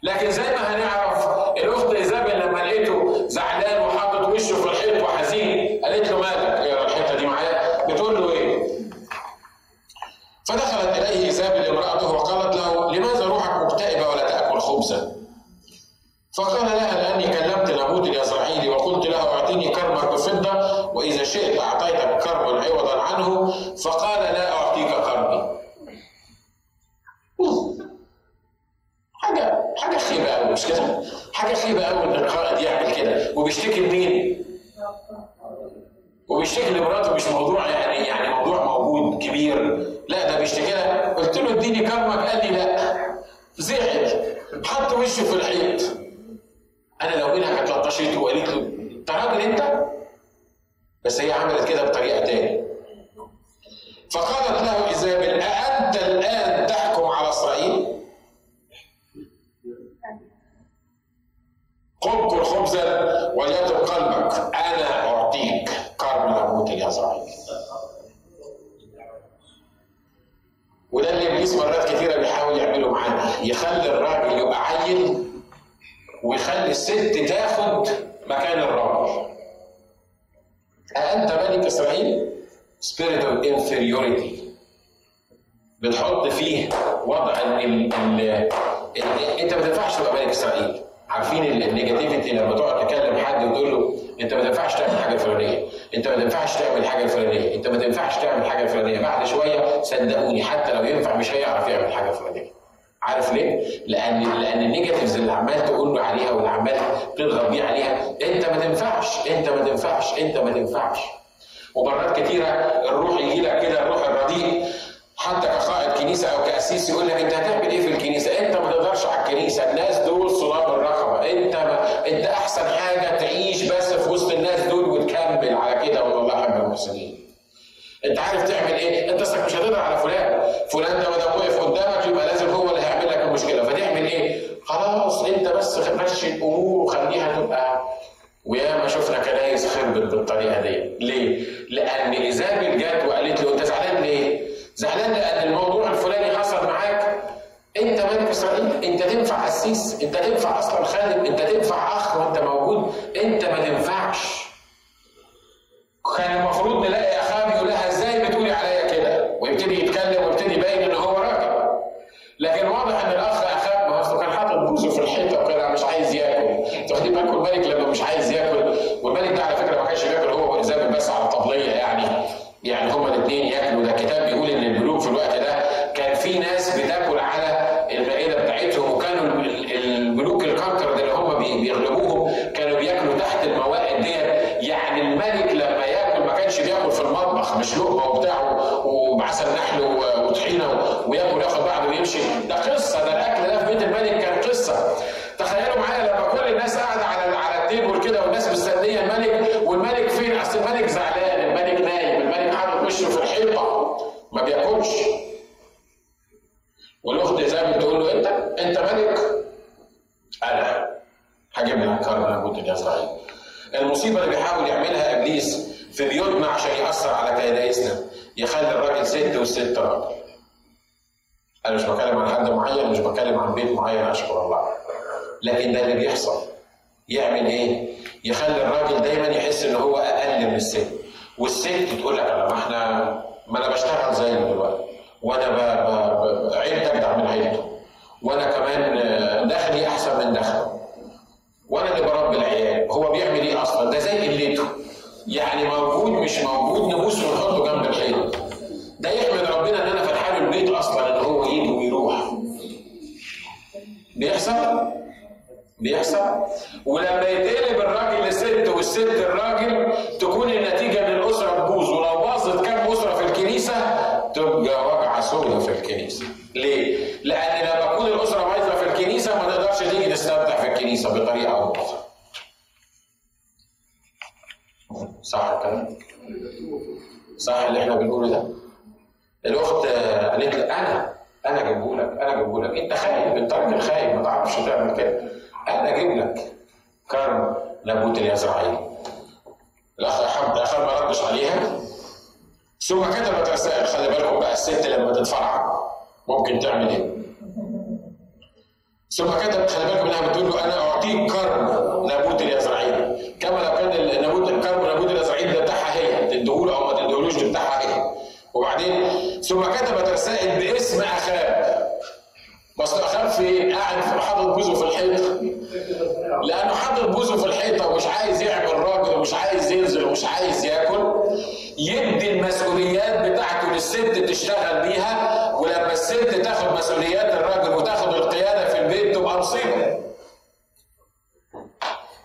لكن زي ما هنعرف الاخت ايزابل لما لقيته زعلان وحاطط وشه في الحيط وحزين قالت له مالك يا الحته دي معايا؟ بتقول له ايه؟ فدخلت اليه ايزابل امراته وقالت له لماذا روحك مكتئبه ولا تاكل خبزا؟ فقال لها لاني كلمت نابوت اليزرعيلي وقلت له اعطيني كرما بفضه واذا شئت اعطيتك كرما عوضا عنه، فقال لا اعطيك كرمي. حاجه حاجه خيبه قوي مش كده؟ حاجه خيبه قوي ان القائد يعمل كده. وبيشتكي لمين؟ وبيشتكي لمراته. مش موضوع يعني يعني موضوع موجود كبير، لا ده بيشتكي لها. قلت له اديني كرمك، قال لي لا. زعل، حط وشه في الحيط. انا لو منها كانت لطشته وقالت له انت راجل انت، بس هي عملت كده بطريقه تاني. فقالت له ايزابل اانت الان تحكم على اسرائيل؟ قم كل خبزا وليتم قلبك، انا اعطيك كرم نابوت اليزرعيلي. وده اللي ابليس مرات كثيره بيحاول يعمله معانا، يخلي الراجل يبقى عيل ويخلي الست تاخد مكان الراجل. أأنت ملك اسرائيل؟ سبيريت اوف انفيريوريتي. بتحط فيه وضع ان انت ما تنفعش تبقى ملك اسرائيل. عارفين النيجاتيفيتي لما تقعد تكلم حد وتقول له انت ما تنفعش تعمل حاجه فلانيه، انت ما تنفعش تعمل حاجه فلانيه، انت ما تنفعش تعمل حاجه فلانيه، بعد شويه صدقوني حتى لو ينفع مش هيعرف يعمل حاجه فلانيه. عارف ليه؟ لان لان النيجاتيفز اللي عمال تقول له عليها واللي عمال ترغب بيه عليها انت ما تنفعش، انت ما تنفعش، انت ما تنفعش. ومرات كتيره الروح يجي لك كده، الروح الرديء حتى كقائد كنيسه او كاسيس يقول لك انت هتعمل ايه في الكنيسه؟ انت ما تقدرش على الكنيسه، الناس دول صلاب الرقبه، انت ما... انت احسن حاجه تعيش بس في وسط الناس دول وتكمل على كده والله يحب المحسنين. انت عارف تعمل ايه؟ انت اصلك مش هتقدر على فلان، فلان ده ما دام واقف قدامك يبقى لازم هو اللي هيعمل لك المشكله، فتعمل ايه؟ خلاص انت بس مشي الامور وخليها تبقى. ويا ما شفنا كنايس خربت بالطريقه دي، ليه؟ لان ايزابل جت وقالت له انت زعلان ليه؟ زعلان لان الموضوع الفلاني حصل معاك، انت ملك اسرائيل، انت تنفع قسيس، انت تنفع اصلا خادم، انت تنفع اخ وانت موجود، انت ما تنفعش. كان المفروض نلاقي اخاه بيقول لها ازاي بتقولي عليا كده؟ ويبتدي يتكلم ويبتدي يبين ان هو راجل. لكن واضح ان الاخ اخاه ما اصله كان حاطط جوزه في الحيطه وكده مش عايز ياكل، تاخدي بالكم الملك لما مش عايز ياكل، والملك ده على فكره ما كانش بياكل هو وايزابل بس على طبليه يعني، يعني هما الاثنين ياكلوا. ده الكتاب بيقول ان الملوك في الوقت ده كان في ناس بتاكل على المائده بتاعتهم، وكانوا الملوك الكنكرد اللي هم بيغلبوهم كانوا بياكلوا تحت الموائد ديت. يعني الملك لما ياكل ما كانش بياكل في المطبخ، مش لقمه وبتاعه وعسل نحل وطحينه وياكل ياخد بعضه ويمشي، ده قصه، ده الاكل ده في بيت الملك كان قصه. تخيلوا معايا لما كل الناس قاعده على على التيبل كده والناس مستنيه الملك، والملك فين؟ اصل الملك زعلان، الملك نايم، الملك حاطط وشه في الحيطه ما بياكلش. والاخت ايزابل تقول له انت انت ملك، انا هجيب لك كرم لابد يا اسرائيل. المصيبه اللي بيحاول يعملها ابليس في بيوتنا عشان ياثر على كنايسنا يخلي الراجل ست والست راجل. انا مش بتكلم عن حد معين، مش بتكلم عن بيت معين، اشكر الله، لكن ده اللي بيحصل. يعمل ايه؟ يخلي الراجل دايما يحس ان هو اقل من الست، والست تقول لك ما احنا ما انا بشتغل زيه دلوقتي، وانا ب... عيلتك اجدع من عيلته، وانا كمان دخلي احسن من دخله، وانا اللي بربي العيال. هو بيعمل ايه اصلا؟ ده زي قلته، يعني موجود مش موجود نبوس ونحطه جنب الحيط. ده يحمد ربنا ان انا فتحاله البيت اصلا ان هو يجي ويروح. بيحصل؟ بيحصل. ولما يتقلب الراجل للست والست الراجل تكون النتيجه ان الاسره تبوظ، ولو باظت كام اسره في الكنيسه تبقى وجعه سودة في الكنيسه. ليه؟ لان لما تكون الاسره بايظه في الكنيسه ما تقدرش تيجي تستمتع في الكنيسه بطريقه او باخرى. صح الكلام؟ صح اللي احنا بنقوله ده؟ الاخت قالت لي انا انا جايبهولك، انا جايبهولك، انت خايب، انت راجل خايب ما تعرفش تعمل كده، أنا أجيب لك كرم نابوت اليزرعيل. الأخ أحمد آخر ما ردش عليها، ثم كتبت رسائل. خلي بالكم بقى الست لما تتفرع ممكن تعمل إيه؟ ثم كتبت، خلي بالكم إنها بتقول له أنا أعطيك كرم نابوت اليزرعيل، كما لو كان نابوت الكرم نابوت اليزرعيل ده بتاعها هي، تديهوله أو ما تديهولوش ده بتاعها هي. وبعدين ثم كتبت رسائل باسم أخاب. بس أخاب في قاعد حاطط بوزه في الحيطة، لأنه حاطط بوزه في الحيطة ومش عايز يعمل راجل ومش عايز ينزل ومش عايز ياكل. يدي المسؤوليات بتاعته للست تشتغل بيها، ولما الست تاخد مسؤوليات الراجل وتاخد القيادة في البيت تبقى مصيبة.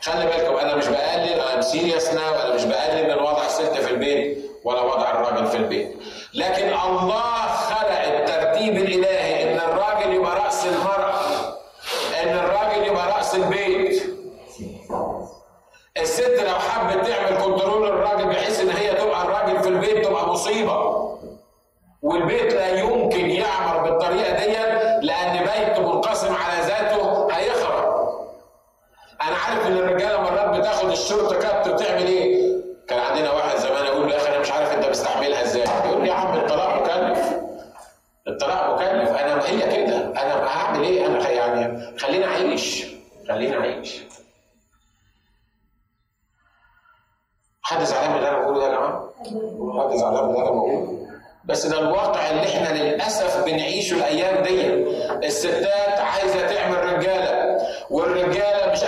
خلي بالكم أنا مش بقلل، أنا سيريس ناو، أنا مش بقلل من وضع الست في البيت ولا وضع الراجل في البيت، لكن الله خلق الترتيب الإلهي إن الراجل يبقى رأس المرأة، إن الراجل يبقى رأس البيت. الست لو حبت تعمل كنترول الراجل بحيث إن هي تبقى الراجل في البيت تبقى مصيبة، والبيت لا يمكن يعمر بالطريقة دي، لأن بيته منقسم على ذاته هيخرب. أنا عارف إن الرجالة مرات بتاخد الشورت كات وتعمل إيه؟ كان عندنا واحد زمان أقول له يا أخي أنا مش عارف أنت بستحملها إزاي، يقول لي يا عم الطلاق مكلف، الطلاق مكلف، أنا هي كده، أنا هعمل إيه؟ أنا يعني خليني أعيش، خليني أعيش. حد زعلان من اللي أنا بقوله ده يا جماعة؟ حد زعلان من اللي أنا بقوله؟ بس ده الواقع اللي إحنا للأسف بنعيشه الأيام دي. الستات عايزة تعمل رجالة، والرجالة مش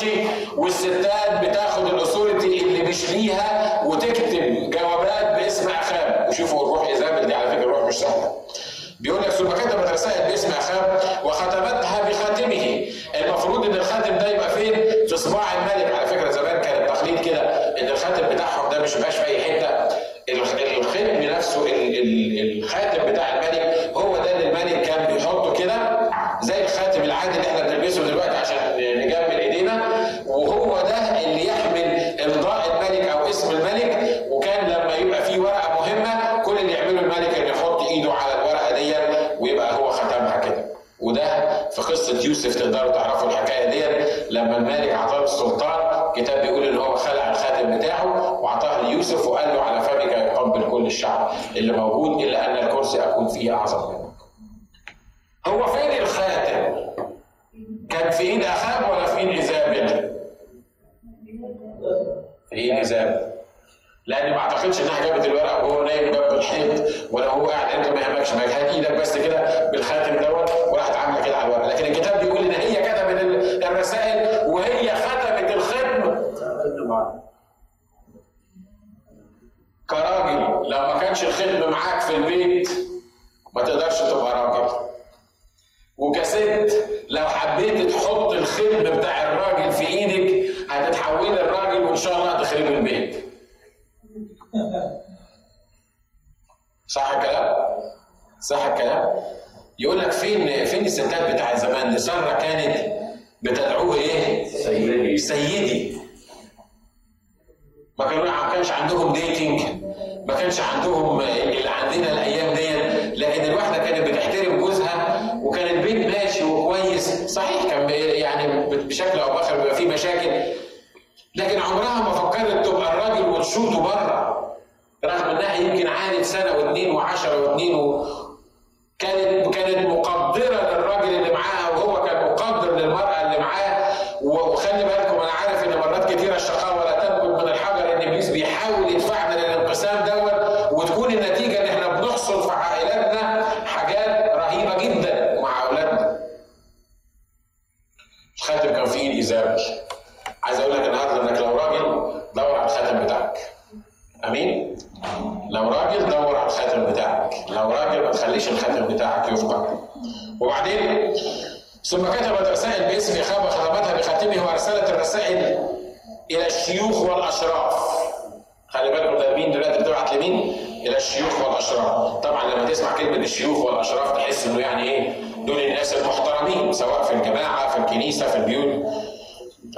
بتخشي والستات بتاخد الاثوريتي اللي مش ليها وتكتب جوابات باسم اخاب. وشوفوا الروح ايزابل دي على فكره الروح مش سهله. بيقول لك ثم كتبت رسائل باسم اخاب وختمتها بخاتمه. المفروض ان الخاتم ده يبقى فين؟ في صباع الملك. على فكره زمان كان التقليد كده ان الخاتم بتاعهم ده مش بقاش في اي حته، الختم نفسه الخاتم بتاع الملك هو ده اللي الملك كان بيحطه كده زي الخاتم العادي اللي احنا بنلبسه دلوقتي عشان نجمل ايدينا، وهو ده اللي يحمل امضاء الملك او اسم الملك. وكان لما يبقى فيه ورقه مهمه كل اللي يعمله الملك انه يحط ايده على الورقه دي ويبقى هو ختمها كده. وده في قصه يوسف تقدروا تعرفوا الحكايه دي لما الملك اعطاه السلطان، كتاب بيقول ان هو خلع الخاتم بتاعه واعطاه ليوسف وقال له على فمك يقبل كل الشعب اللي موجود الا ان الكرسي اكون فيه اعظم منك. هو فين الخاتم؟ كان في ايد اخاب ولا في ايد ايزابل؟ في ايد ايزابل، لان ما اعتقدش انها جابت الورق وهو نايم جنب الحيط ولا هو قاعد. انت ما يهمكش، ما هات ايدك بس كده بالخاتم دوت وراحت عامله كده على الورق. لكن الكتاب بيقول ان هي كتبت الرسائل وهي ختمت الختم كراجل. لو ما كانش الختم معاك في البيت ما تقدرش تبقى راجل، وكست لو حبيت تحط الختم بتاع الراجل في ايدك هتتحولي لراجل وان شاء الله هتخربي البيت. صح الكلام؟ صح الكلام؟ يقول لك فين فين الستات بتاع زمان؟ سارة كانت بتدعوه ايه؟ سيدي سيدي. ما كانش عندهم ديتنج، ما كانش عندهم اللي عندنا الايام دي، لان الواحده كانت بتحترم جوزها وكان البيت ماشي وكويس. صحيح كان يعني بشكل او باخر بيبقى فيه مشاكل، لكن عمرها ما فكرت تبقى الراجل وتشوطه بره، رغم انها يمكن عانت سنه واثنين وعشره واثنين و... كانت كانت مقدره للراجل اللي معاها وهو كان مقدر للمراه اللي معاه. وخلي بالكم انا عارف ان مرات كثيره الشقاوه ولا تنبت من الحجر، ان ابليس بيحاول يدفعنا للانقسام دوت، وتكون النتيجه ان احنا بنحصل في عائلاتنا حاجات رهيبه جدا مع اولادنا. الخاتم كان في ايد ايزابل. عايز اقول لك النهارده انك لو راجل دور على الخاتم بتاعك. امين؟ لو راجل دور على الخاتم بتاعك، لو راجل ما تخليش الخاتم بتاعك يفقع. وبعدين ثم كتبت رسائل باسم اخاب وختمتها بخاتمه وارسلت الرسائل الى الشيوخ والاشراف. خلي بالكم ده مين دلوقتي بتبعت لمين؟ الى الشيوخ والاشراف. طبعا لما تسمع كلمه الشيوخ والاشراف تحس انه يعني ايه؟ دول الناس المحترمين سواء في الجماعه في الكنيسه في البيوت.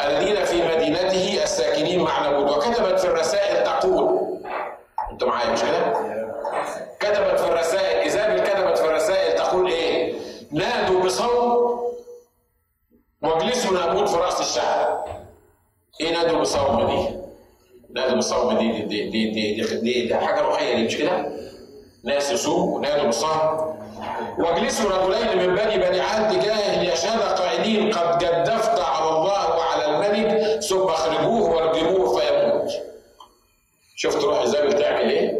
الذين في مدينته الساكنين مع نابوت. وكتبت في الرسائل تقول، انتوا معايا مش كده؟ كتبت في الرسائل ايزابل كتبت في الرسائل تقول ايه؟ نادوا بصوم واجلسوا نابوت في راس الشعب. ايه نادوا بصوم دي؟ نادوا بصوم دي دي دي دي, دي, دي, دي, دي حاجه روحيه دي مش كده؟ ناس يصوم ونادوا بصوم. واجلسوا رجلين من بني بني عبد جاه ليشهدا قائلين قد جدفت على الله وعلى الملك ثم اخرجوه وارجموه فيموت. شفتوا روح ايزابل تعمل ايه؟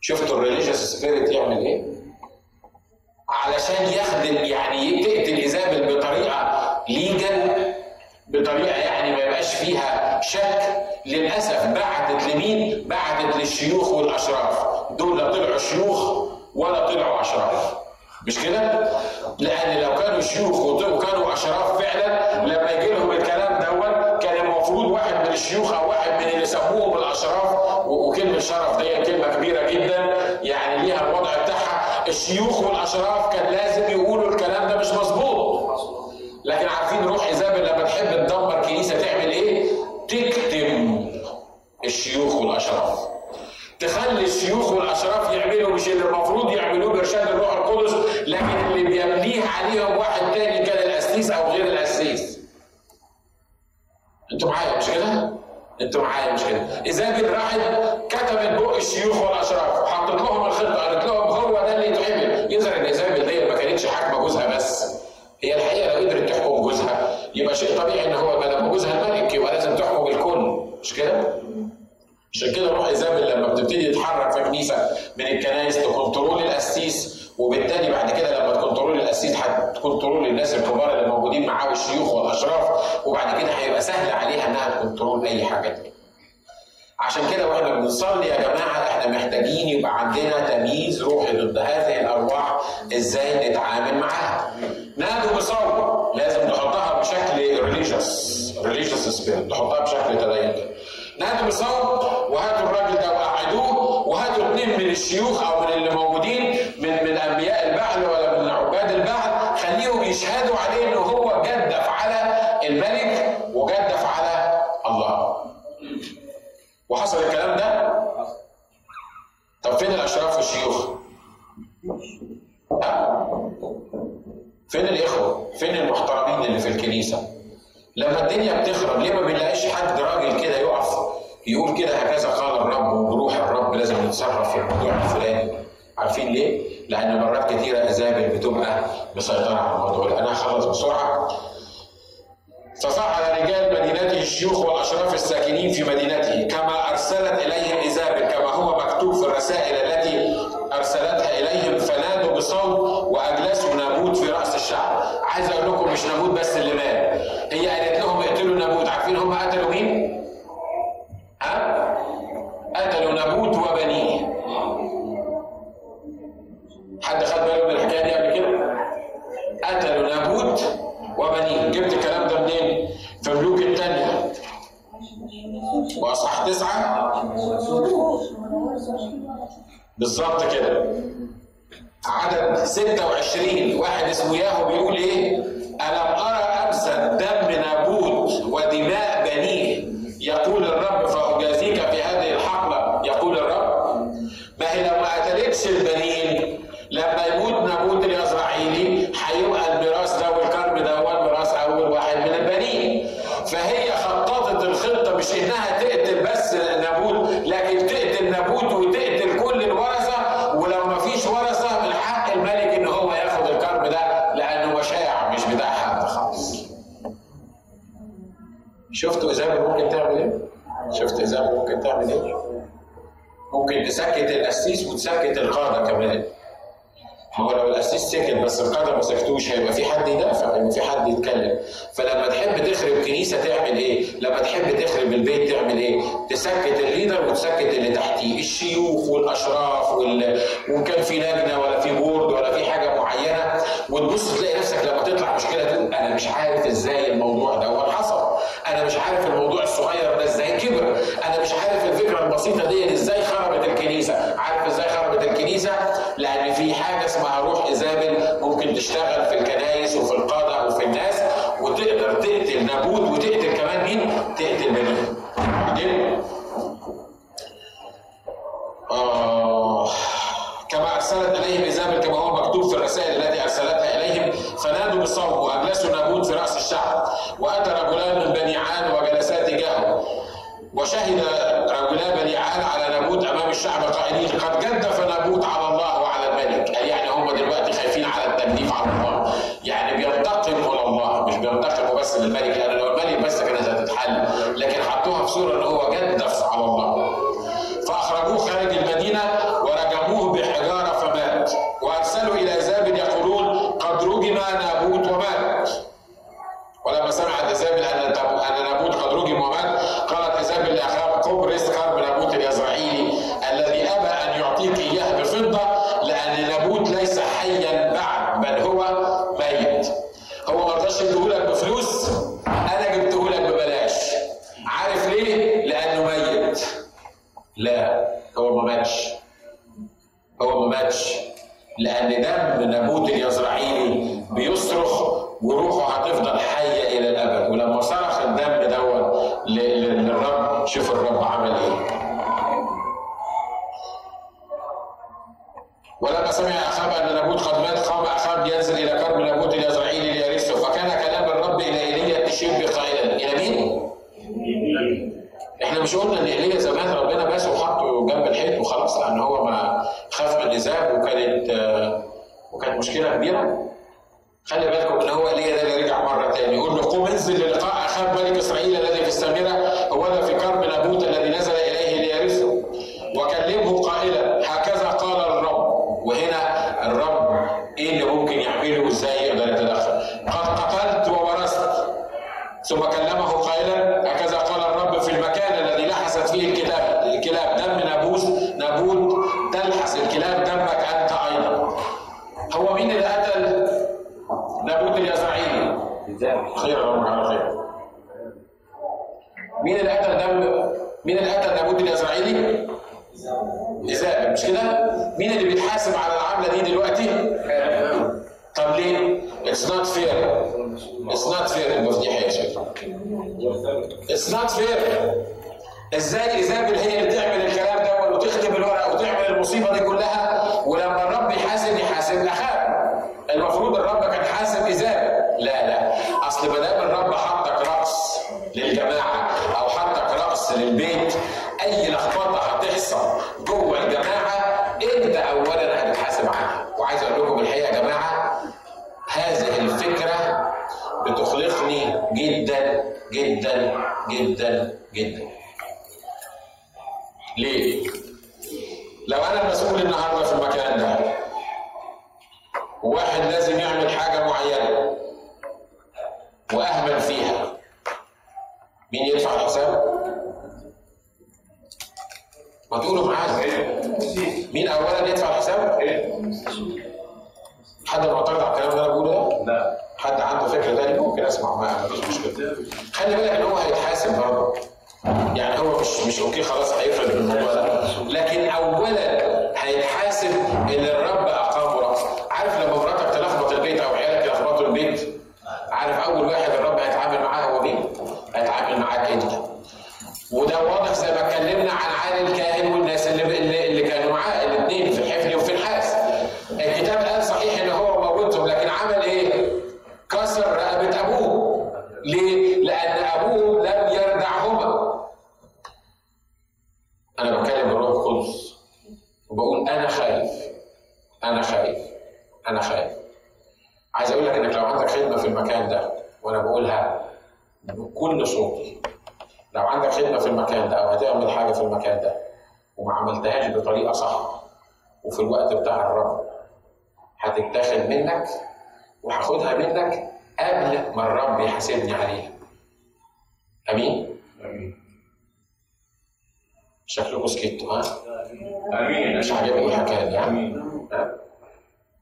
شفتوا الريليجيوس سبيريت يعمل ايه؟ علشان يخدم يعني تقتل ايزابل بطريقه ليجل، بطريقه يعني ما يبقاش فيها شك. للاسف بعتت لمين؟ بعتت للشيوخ والاشراف. دول لا طلعوا شيوخ ولا طلعوا اشراف مش كده؟ لان لو كانوا شيوخ وكانوا اشراف فعلا لما يجي لهم الكلام دوت كان المفروض واحد من الشيوخ او واحد من اللي سموهم الاشراف. وكلمه شرف دي كلمه كبيره جدا يعني ليها الوضع بتاعها. الشيوخ والاشراف كان لازم يقولوا الكلام ده مش مظبوط، لكن عارفين روح ايزابل لما تحب تدمر كنيسه تعمل ايه؟ تكتم الشيوخ والاشراف، تخلي الشيوخ والاشراف يعملوا مش اللي المفروض يعملوه بارشاد الروح القدس، لكن اللي بيمليه عليهم واحد تاني كان القسيس او غير القسيس. انتوا معايا مش كده؟ انتوا معايا مش كده؟ ايزابل راحت كتبت بوق الشيوخ والاشراف، حطت لهم الخطه، قالت لهم هو ده اللي يتعمل. يظهر ان ايزابل دي ما كانتش حاكمه جوزها بس، هي الحقيقه لو قدرت تحكم جوزها يبقى شيء طبيعي ان هو لما جوزها الملك يبقى لازم تحكم الكل مش كده؟ عشان كده روح ايزابل لما بتبتدي تتحرك في كنيسه من الكنائس تكنترول القسيس، وبالتالي بعد كده لما تكنترول الاسيد هتكنترول الناس الكبار اللي موجودين معاه والشيوخ والاشراف، وبعد كده هيبقى سهل عليها انها تكنترول اي حاجه دي. عشان كده واحنا بنصلي يا جماعه احنا محتاجين يبقى عندنا تمييز روحي ضد هذه الارواح، ازاي نتعامل معاها. نادوا بصوت، لازم نحطها بشكل ريليجيوس، ريليجيوس سبيريت، نحطها بشكل تدين. نادوا بصوت وهاتوا الراجل ده وقعدوه، وهاتوا اثنين من الشيوخ او من اللي موجودين من من انبياء البعل ولا من عباد البعل، خليهم يشهدوا عليه انه هو جدف على الملك وجدف على الله. وحصل الكلام ده؟ طب فين الاشراف والشيوخ؟ فين الاخوه؟ فين المحترمين اللي في الكنيسه؟ لما الدنيا بتخرب ليه ما بنلاقيش حد راجل كده يقف يقول كده هكذا قال الرب وبروح الرب لازم نتصرف في الموضوع الفلاني؟ عارفين ليه؟ لان مرات كتيره ايزابل بتبقى مسيطره على الموضوع ده. انا هخلص بسرعه. فصح على رجال مدينته الشيوخ والاشراف الساكنين في مدينته كما ارسلت اليهم ايزابل، كما هو مكتوب في الرسائل التي ارسلتها اليهم، فنادوا بصوت واجلسوا نابوت في راس الشعب. عايز اقول لكم مش نابوت بس اللي مات، هي قالت لهم اقتلوا نابوت. عارفين هم قتلوا مين؟ ها؟ قتلوا نابوت وبنيه. حد خد باله من الحكايه دي قبل كده؟ قتلوا نابوت وبنين. جبت الكلام ده منين؟ في ملوك الثانية وأصحاح تسعة بالظبط كده، عدد ستة وعشرين. واحد اسمه ياهو بيقول إيه؟ ألم أرى أمسا دم نابوت ودماء بنيه، يقول الرب فأجازيك في هذه الحقبة. يقول الرب ما هي لو ما قتلتش البنين، لما يموت نابوت اليزرعيلي هيبقى الميراث ده والكرم ده هو الميراث اول واحد من البنين. فهي خططت الخطه مش انها تقتل بس نابوت، لكن تقتل نابوت وتقتل كل الورثه، ولو ما فيش ورثه من حق الملك ان هو ياخد الكرم ده لانه مشاع مش بتاع حد خالص. شفتوا ايزابل ممكن تعمل ايه؟ شفتوا ايزابل ممكن تعمل ايه؟ ممكن تسكت القسيس وتسكت القاده كمان. هو لو القسيس سكت بس القاده ما سكتوش هيبقى في حد يدافع، هيبقى في حد يتكلم. فلما تحب تخرب كنيسه تعمل ايه؟ لما تحب تخرب البيت تعمل ايه؟ تسكت الليدر وتسكت اللي تحتيه، الشيوخ والاشراف وال... وكان في لجنه ولا في بورد ولا في حاجه معينه، وتبص تلاقي نفسك لما تطلع مشكله تقول انا مش عارف ازاي الموضوع ده هو حصل، انا مش عارف الموضوع الصغير ده ازاي كبر، انا مش عارف الفكره البسيطه دي ازاي خربت الكنيسه. عارف ازاي خربت الكنيسه؟ لان في حاجه اسمها روح ايزابل ممكن تشتغل في الكنائس وفي القاده وفي الناس، وتقدر تقتل نابوت وتقتل كمان مين؟ تقتل بنيه. بعدين آه كما ارسلت اليهم ايزابل كما هو مكتوب في الرسائل التي ارسلتها اليهم، فنادوا بالصوت واجلسوا نابوت في راس الشعب. واتى رجلان من بني عان وجلسا تجاهه، وشهد رجلا بني عان على نابوت امام الشعب قائلين قد جدف نابوت على الله وعلى الملك. يعني هم دلوقتي خايفين على التجديف على الله، يعني بينتقموا لله مش بينتقموا بس للملك، لان لو الملك بس كانت هتتحل، لكن حطوها في صوره ان هو جدف على الله. فاخرجوه خارج المدينه ورجموه بحجاره فمات، وارسلوا الى ايزابل يقولون قد رجم نابوت ومات. ولما سمعت ايزابل ان ان نابوت قد رجم ومات، قالت ايزابل لاخاب قبرص قرب نابوت اليزرعيلي الذي ابى ان يعطيك اياه بفضه، لان نابوت ليس حيا بعد بل هو ميت. هو ما رضاش يديهولك بفلوس، انا جبتهولك ببلاش. عارف ليه؟ لانه ميت. لا هو ما ماتش، هو ما ماتش، لان دم نابوت اليزرعيلي بيصرخ وروحه هتفضل حيه الى الابد. ولما صرخ الدم دوت للرب شوف الرب عمل ايه. ولما سمع اخاب ان نابوت قد مات قام اخاب ينزل الى كرب نابوت اليزرعيلي ليرثه. فكان كلام الرب الى ايليا التشبي قائلا. الى مين؟ احنا مش قلنا ان ايليا زمان ربنا باسه وحطه جنب الحيط وخلاص لان هو ما خاف من العذاب وكانت وكانت مشكله كبيره؟ خلي بالكم ان هو ليه ده اللي رجع مره تاني، يقول له قوم انزل للقاء اخاب ملك اسرائيل الذي في السامره، هو ده في كرب نابوت الذي نزل اليه ليرثه، وكلمه قائلا هكذا قال الرب. وهنا الرب ايه اللي ممكن يعمله؟ خير الامر على خير. مين اللي قتل داوود؟ مين اللي قتل داوود الازرعيلي؟ ايزابل، مش كده؟ مين اللي بيتحاسب على العمله دي دلوقتي؟ طب ليه؟ It's not fair. It's not fair المفاتيح يا شيخ. It's not fair. ازاي ايزابل هي اللي تعمل الكلام ده وتختم الورقه وتعمل المصيبه دي كلها، ولما الرب يحاسب يحاسب اخاب؟ المفروض الرب كان حاسب ايزابل. لا لا، اصل ما دام الرب حطك راس للجماعه او حطك راس للبيت، اي لخبطه هتحصل جوه الجماعه انت اولا هتتحاسب عنها. وعايز اقول لكم الحقيقه يا جماعه، هذه الفكره بتخلقني جدا جدا جدا جدا. ليه؟ لو أنا مسؤول النهارده في المكان ده، وواحد لازم يعمل حاجة معينة وأهمل فيها، مين يدفع الحساب؟ ما تقولوا معايا، مين أولاً يدفع الحساب؟ حد معترض على الكلام اللي أنا بقوله ده؟ لا. حد عنده فكرة تانية؟ ممكن أسمع معاه، مفيش مشكلة. خلي بالك إن هو هيتحاسب برضه. يعني هو مش مش اوكي خلاص هيفرد بالموضوع ده، لكن اولا هيتحاسب ان الرب اقام راسه. عارف لما مراتك تلخبط البيت او عيالك يلخبطوا البيت، عارف اول واحد الرب هيتعامل معاه هو مين؟ هيتعامل معاك انت. وده واضح زي ما اتكلمنا عن عالي الكاهن والناس اللي اللي, اللي كانوا معاه الاثنين في الحفل وفي الحاس. الكتاب قال صحيح ان هو موتهم، لكن عمل ايه؟ كسر رقبه ابوه. ليه؟ لان ابوه لم يردعهما. أنا بكلم الروح القدس وبقول أنا خايف أنا خايف أنا خايف. عايز أقول لك إنك لو عندك خدمة في المكان ده، وأنا بقولها بكل صوتي، لو عندك خدمة في المكان ده أو هتعمل حاجة في المكان ده وما عملتهاش بطريقة صح وفي الوقت بتاع الرب، هتتاخد منك وهاخدها منك قبل ما الرب يحاسبني عليها. أمين؟ أمين. شكلكم سكتوا ها؟ امين. مش عاجبني الحكايه دي. امين.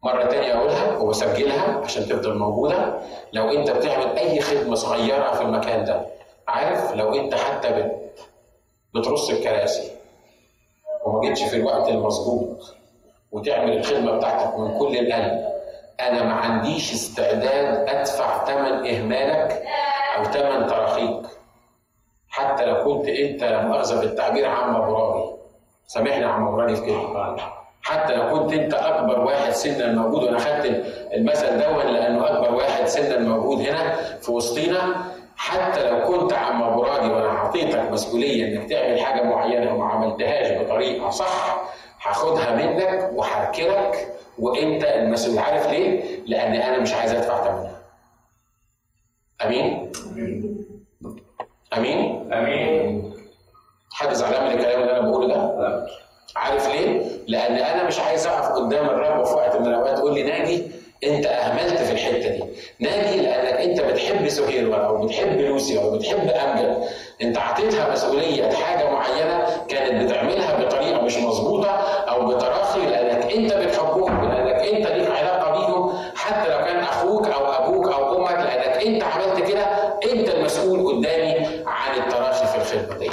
مره تانيه اقولها وبسجلها عشان تفضل موجوده. لو انت بتعمل اي خدمه صغيره في المكان ده، عارف لو انت حتى بترص الكراسي وما جيتش في الوقت المظبوط وتعمل الخدمه بتاعتك من كل القلب، انا ما عنديش استعداد ادفع ثمن اهمالك او ثمن تراخيك. حتى لو كنت انت مؤاخذه بالتعبير عم براني، سامحني يا عم براني في كده، حتى لو كنت انت اكبر واحد سنا موجود، وانا خدت المثل ده لانه اكبر واحد سنا موجود هنا في وسطينا. حتى لو كنت عم براني وانا اعطيتك مسؤوليه انك تعمل حاجه معينه وما عملتهاش بطريقه صح، هاخدها منك وهركنك وانت المسؤول. عارف ليه؟ لان انا مش عايز ادفع ثمنها. امين؟ امين؟ امين. حد زعلان من الكلام اللي انا بقوله ده؟ لا. عارف ليه؟ لان انا مش عايز اقف قدام الرب في وقت من الاوقات تقول لي ناجي انت اهملت في الحته دي. ناجي لانك انت بتحب سهير او بتحب لوسيا او بتحب امجد، انت اعطيتها مسؤوليه حاجه معينه كانت بتعملها بطريقه مش مظبوطه او بتراخي، لانك انت بتحبهم، لانك انت ليك علاقه بيهم حتى لو كان اخوك او ابوك او امك، لانك انت عملت كده. انت المسؤول قدامي عن التراخي في الخدمه دي.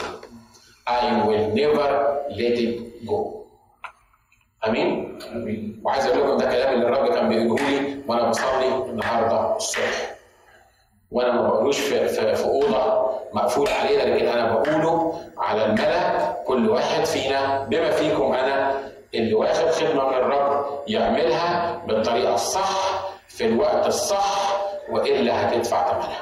I will never let it go. امين؟ امين. وعايز اقول لكم ده كلام اللي الرب كان بيقوله لي وانا بصلي النهارده الصبح. وانا ما بقولوش في, في, في اوضه مقفول علينا، لكن انا بقوله على الملا. كل واحد فينا بما فيكم انا اللي واخد خدمه من الرب يعملها بالطريقه الصح في الوقت الصح، والا هتدفع ثمنها.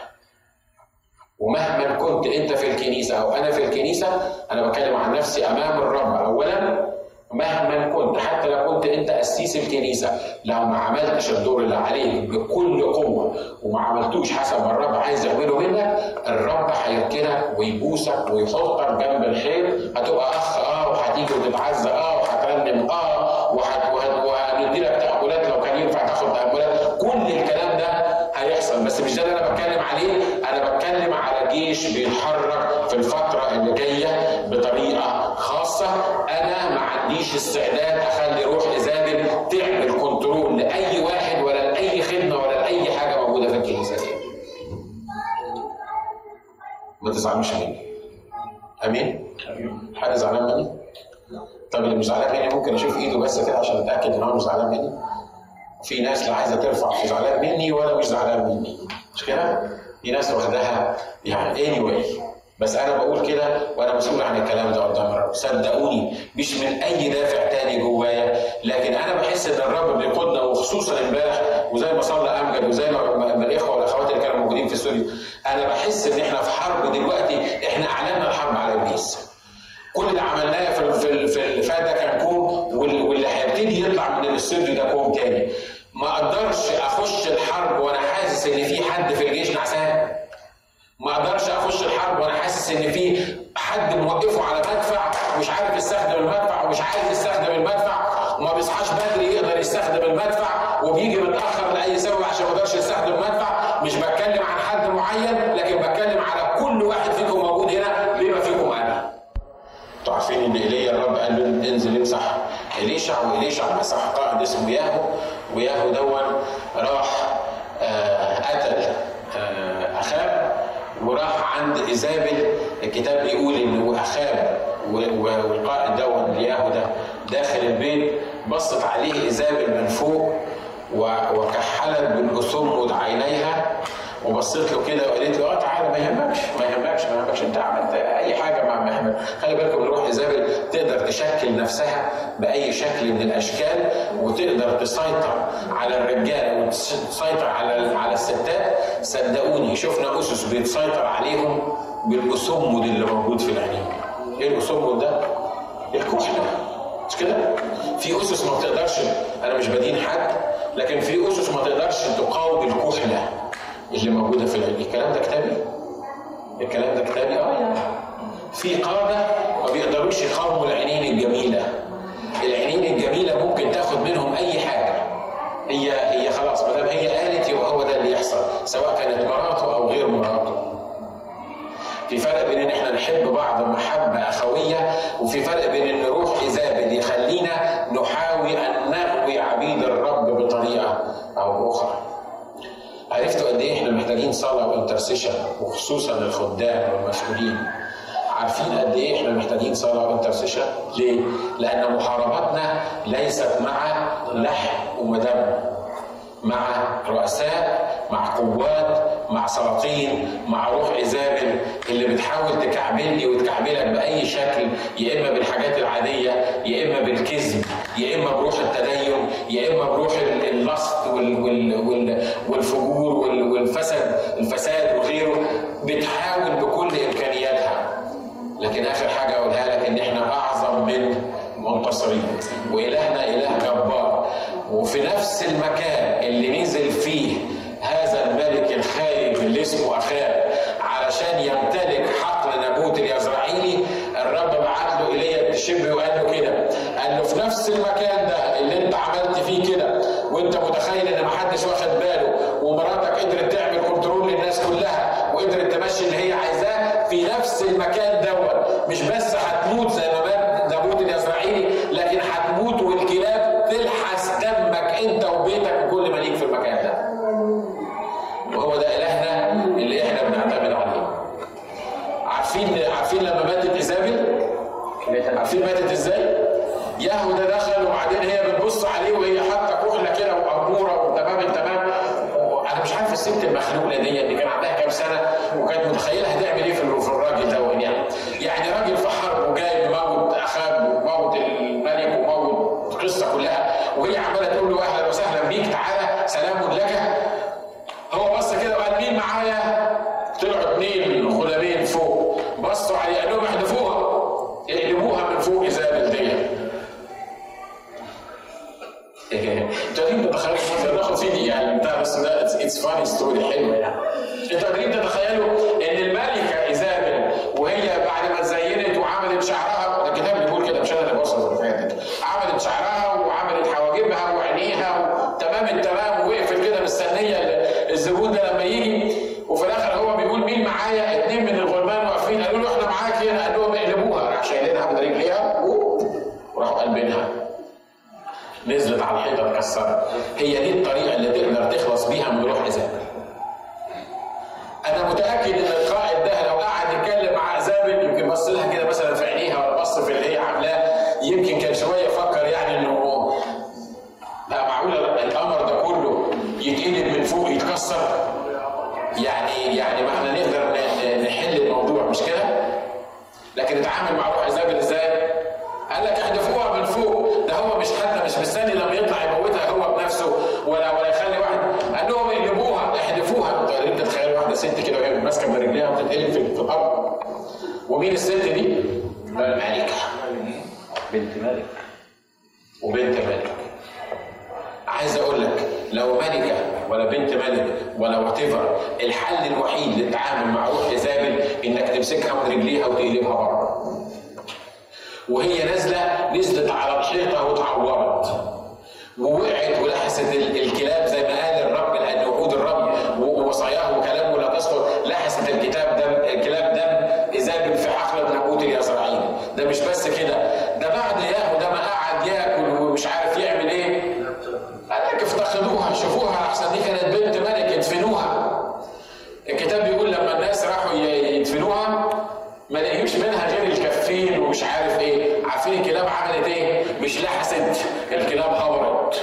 ومهما كنت انت في الكنيسه او انا في الكنيسه، انا بكلم عن نفسي امام الرب اولا. مهما كنت، حتى لو كنت انت قسيس الكنيسه، لو ما عملتش الدور اللي عليك بكل قوه وما عملتوش حسب ما الرب عايز يعمله منك، الرب هيركنك ويبوسك ويحطك جنب الخير. هتبقى اخ اه، وهتيجي وتتعزى اه، وهترنم اه، وهندي لك تأملات لو كان ينفع تاخد تأملات. كل الكلام ده هيحصل، بس مش ده اللي انا بتكلم عليه. انا بتكلم على جيش بيتحرك في الفتره اللي جايه بطريقه خاصه. انا ما عنديش استعداد اخلي روح ايزابل تعمل كنترول لاي واحد ولا لاي خدمه ولا لاي حاجه موجوده في الكنيسه دي. تزعلوش مني. امين؟ امين. حد زعلان مني؟ لا. طب اللي مش زعلان مني ممكن اشوف ايده بس كده عشان اتاكد ان هو مش زعلان مني؟ في ناس لا عايزه ترفع زعلان مني ولا مش زعلان مني. مش كده؟ في ناس واخداها يعني anyway. بس انا بقول كده وانا مسؤول عن الكلام ده قدام الرب، صدقوني مش من اي دافع تاني جوايا، لكن انا بحس ان الرب بيقودنا، وخصوصا امبارح وزي ما صلى امجد وزي ما الاخوه والاخوات اللي كانوا موجودين في سوريا، انا بحس ان احنا في حرب دلوقتي. احنا اعلنا الحرب على ابليس. كل اللي عملناه في في اللي فات ده كان كوم، واللي هيبتدي يطلع من الاستوديو ده كوم تاني. ما اقدرش اخش الحرب وانا حاسس ان في حد في الجيش نعسان. ما اقدرش اخش الحرب وانا حاسس ان في حد موقفه على مدفع ومش عارف يستخدم المدفع ومش عايز يستخدم المدفع وما بيصحاش بدري يقدر يستخدم المدفع وبيجي متاخر لاي سبب عشان ما يقدرش يستخدم المدفع. مش بتكلم عن حد معين، لكن بتكلم على كل واحد فيكم موجود هنا بما فيكم انا. انتوا عارفين ان ايليا الرب قال له انزل امسح اليشع، واليشع مسح قائد اسمه ياهو، وياهو دون راح قتل اخاب وراح عند ايزابل. الكتاب بيقول ان اخاب والقائد ده والياهو ده داخل البيت، بصت عليه ايزابل من فوق وكحلت بالاثمود عينيها وبصت له كده وقالت له اه تعالى ما يهمكش ما يهمكش ما يهمكش انت عملت اي حاجه مع محمد. خلي بالكم روح ايزابل تقدر تشكل نفسها باي شكل من الاشكال، وتقدر تسيطر على الرجال وتسيطر على على الستات. صدقوني شفنا اسس بيتسيطر عليهم بالاثمود اللي موجود في العينين. ايه الاثمود ده؟ الكحله. مش كده؟ في اسس ما بتقدرش، انا مش بدين حد، لكن في اسس ما تقدرش تقاوم الكحله اللي موجوده في العين. الكلام ده كتابي؟ الكلام ده كتابي؟ اه. في قاده ما بيقدروش يقاوموا العينين الجميله. العينين الجميله ممكن تاخد منهم اي حاجه. هي هي خلاص ما دام هي قالت يبقى هو ده اللي يحصل، سواء كانت مراته او غير مراته. في فرق بين ان احنا نحب بعض محبه اخويه، وفي فرق بين ان روح ايزابل يخلينا نحاول ان نغوي عبيد الرب بطريقه او اخرى. عرفتوا قد ايه احنا محتاجين صلاه وانترسيشن، وخصوصا الخدام والمسؤولين. عارفين قد ايه احنا محتاجين صلاه وانترسيشن؟ ليه؟ لان محاربتنا ليست مع لحم ومدم، مع رؤساء، مع قوات، مع سلاطين، مع روح ايزابل اللي بتحاول تكعبلني وتكعبلك باي شكل، يا اما بالحاجات العاديه، يا اما بالكذب، يا اما بروح التدين، يا اما بروح اللصق والفجور والفسد الفساد وغيره. بتحاول بكل امكانياتها، لكن اخر حاجه اقولها لك ان احنا اعظم من منتصرين، والهنا اله جبار. وفي نفس المكان اللي نزل فيه هذا الملك الخايب اللي اسمه اخاب علشان يمتلك حقل نابوت اليزرعيلي، الرب بعت له ايليا الشبي وقال له كده، قال له في نفس المكان ده اللي انت عملت فيه كده وانت متخيل ان محدش واخد باله ومراتك قدرت تعمل كنترول للناس كلها وقدرت تمشي اللي هي عايزاه، في نفس المكان دوت مش بس هتموت زي ما مات نابوت اليزرعيلي، لكن هتموت والكلاب تلحس دمك انت وبيتك وكل مليك في المكان ده. وهو ده إلهنا اللي إحنا بنعتمد عليه. عارفين عارفين لما ماتت إيزابل؟ عارفين ماتت إزاي؟ يهوذا دخل وبعدين هي بتبص عليه وهي حاطة كحلة كده وأمورة وتمام التمام. أنا مش عارف الست المخلوقة دي اللي كان عندها كام سنة وكانت متخيلة هتعمل إيه في الراجل ده. يعني يعني راجل في حرب وجاي بموت أخاب وموت الملك وموت القصة كلها، وهي عمالة تقول له أهلا وسهلا بيك، تعالى، سلام لك. هو بص كده وقال مين معايا؟ طلعوا اتنين خلابين فوق، بصوا عليه قال لهم احذفوها، اقلبوها من فوق ايزابل دي. انتوا قادرين تتخيلوا ممكن ناخد فيديو يعني بتاع، بس ده اتس فاني ستوري حلوه يعني. انتوا قادرين تتخيلوا ان الملكه ايزابل وهي بعد ما اتزينت وعملت شعرها، الكتاب بيقول كده مش انا اللي بوصل للفاتك، عملت شعرها وعملت حواجبها وعينيها تمام التمام ووقفت كده مستنيه الزبون ده لما يجي، وفي الاخر هو بيقول مين معايا؟ اتنين من الغلمان واقفين قالوا له احنا معاك هنا، قال لهم اقلبوها، راح شايلينها من رجليها وراحوا قلبينها، نزلت على الحيطه اتكسرت. هي دي الطريقه اللي تقدر تخلص بيها من روح ايزابل. انا متاكد ان القائد ده لو قعد يتكلم بص لها كده مثلا في عينيها ولا بص في اللي هي عاملاه، يمكن كان شويه فكر يعني انه لا معقوله الامر ده كله يتقلب من فوق يتكسر، يعني يعني ما احنا نقدر نحل الموضوع مش كده؟ لكن اتعامل مع روح ايزابل ازاي؟ قال لك احدفوها من فوق، ده هو مش حتى مش مستني لما يطلع يموتها هو بنفسه ولا ولا يخلي واحد، قال لهم اقلبوها احدفوها. طيب انت تخيل واحده ست كده وهي ماسكه من رجليها وبتتقلب في الارض، ومين الست دي؟ ملكه، بنت ملك، وبنت ملك. عايز اقول لك لو ملكه ولا بنت ملك ولا وات ايفر، الحل الوحيد للتعامل مع روح ايزابل انك تمسكها من رجليها وتقلبها بره. وهي نازله نزلت على الحيطه واتعورت ووقعت ولحست الكلاب زي ما قال الرب، لان وعود الرب ووصاياه وكلامه لا تسقط، لحست الكتاب دم الكلاب دم ايزابل في حقله نابوت اليزرعيلي. ده مش بس كده، ده بعد ياهو ده ما قعد ياكل ومش عارف يعمل ايه، قال لك افتقدوها شوفوها احسن، دي كانت بنت ملك ادفنوها. الكتاب بيقول لما الناس راحوا يدفنوها ما لقيوش منها غير الكفين ومش عارف ايه، عارفين الكلاب عملت ايه؟ مش لحست، الكلاب هورت.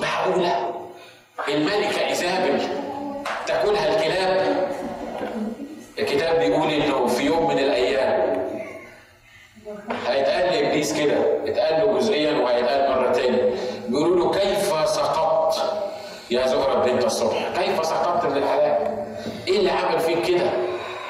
معقوله الملكه ايزابل تاكلها الكلاب؟ الكتاب بيقول انه في يوم من الايام هيتقال لابليس كده، اتقال له جزئيا وهيتقال مره تاني، بيقولوا له كيف سقطت يا زهره بنت الصبح؟ كيف سقطت من الحلاقه؟ ايه اللي عمل فيك كده؟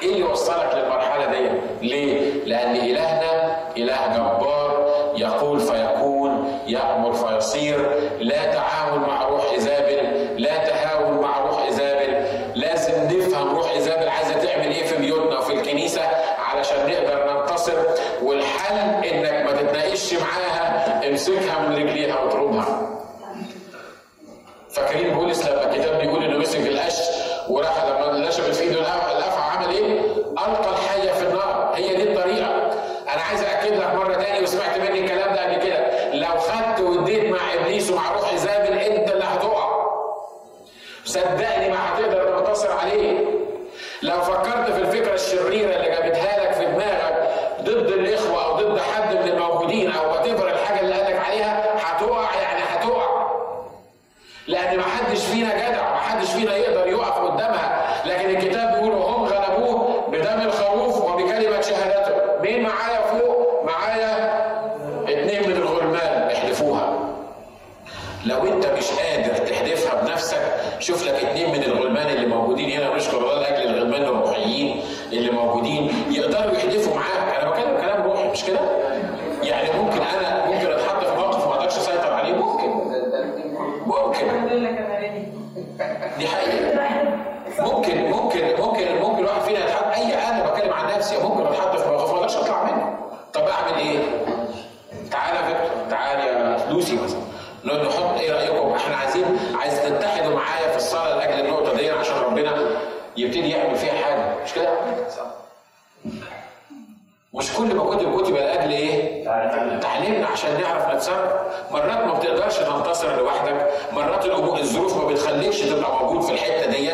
ايه اللي وصلك للمرحله دي؟ ليه؟ لان الهنا اله جبار، يقول فيكون، يامر فيصير. لا تعاون مع روح ايزابل، لا تهاون مع روح ايزابل. لازم نفهم روح ايزابل عايزه تعمل ايه في بيوتنا وفي الكنيسه علشان نقدر ننتصر. والحل انك ما تتناقش معاها، امسكها من رجليها واضربها. فاكرين بولس لما الكتاب بيقول انه مسك القش وراح لما نشبت في ايده الافعى عمل ايه؟ القى الحيه في النار. هي دي الطريقه. انا عايز اكد لك مره تاني، وسمعت مني الكلام ده قبل كده، لو خدت واديت مع ابليس ومع روح ايزابل انت اللي هتقع. صدقني ما هتقدر تنتصر عليه. لو فكرت في الفكره الشريره اللي جابتها لك في دماغك ضد الاخوه او ضد حد من الموجودين او وات ايفر الحاجه اللي قالك عليها، هتقع يعني هتقع. لان ما حدش فينا جدع، ما حدش فينا يقدر يقف قدامها. لكن الكتاب بيقول وهم غلبوه بدم الخروف وبكلمه شهادته. مين معايا فوق؟ معايا اتنين من الغرمان، احدفوها. لو انت مش قادر تحدفها بنفسك شوف لك اتنين من الغلمان اللي موجودين هنا، ونشكر الله لاجل الغلمان الروحيين اللي موجودين يقدروا يحدفوا معاك. انا بكلم كلام روحي مش كده؟ يعني ممكن انا ممكن اتحط في موقف ما اقدرش اسيطر عليه، ممكن ممكن دي حقيقه، ممكن ممكن ممكن ممكن الواحد فينا يتحط اي انا بتكلم عن نفسي، ممكن اتحط في موقف ما اقدرش اطلع منه. طب اعمل ايه؟ تعالى فكر، تعالى يا لوسي مثلا نحط ايه رايكم؟ احنا عايزين عايز تتحدوا معايا في الصلاه لاجل النقطه دي عشان ربنا يبتدي يعمل فيها حاجه، مش كده؟ مش كل ما كتب كتب لاجل ايه؟ تعليمنا عشان نعرف نتصرف. مرات ما بتقدرش تنتصر لوحدك، مرات الامور الظروف ما بتخليكش تبقى موجود في الحته دي.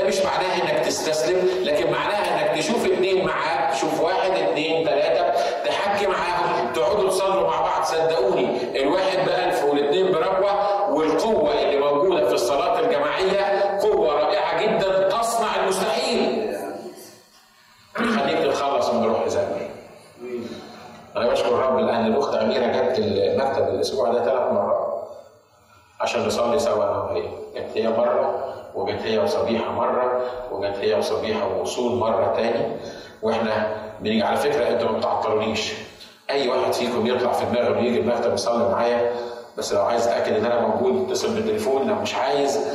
ده مش معناها انك تستسلم، لكن معناها انك تشوف اثنين معاك، تشوف واحد اثنين ثلاثه تحكي معاهم، تقعدوا تصلوا مع بعض. صدقوني الواحد بألف والاثنين بربوه، والقوه اللي موجوده في الصلاه الجماعيه قوه رائعه جدا تصنع المستحيل. خليك تتخلص من روح ايزابل. أنا بشكر الرب لأن الأخت أميرة جت المكتب الأسبوع ده ثلاث مرات عشان نصلي سوا أنا وهي، جت هي مرة وجت هي وصبيحة مرة وجت هي وصبيحة ووصول مرة تاني. وإحنا بنيجي على فكرة أنتوا ما بتعطلونيش، أي واحد فيكم يطلع في دماغه ويجي المكتب يصلي معايا، بس لو عايز أتأكد إن أنا موجود اتصل بالتليفون، لو مش عايز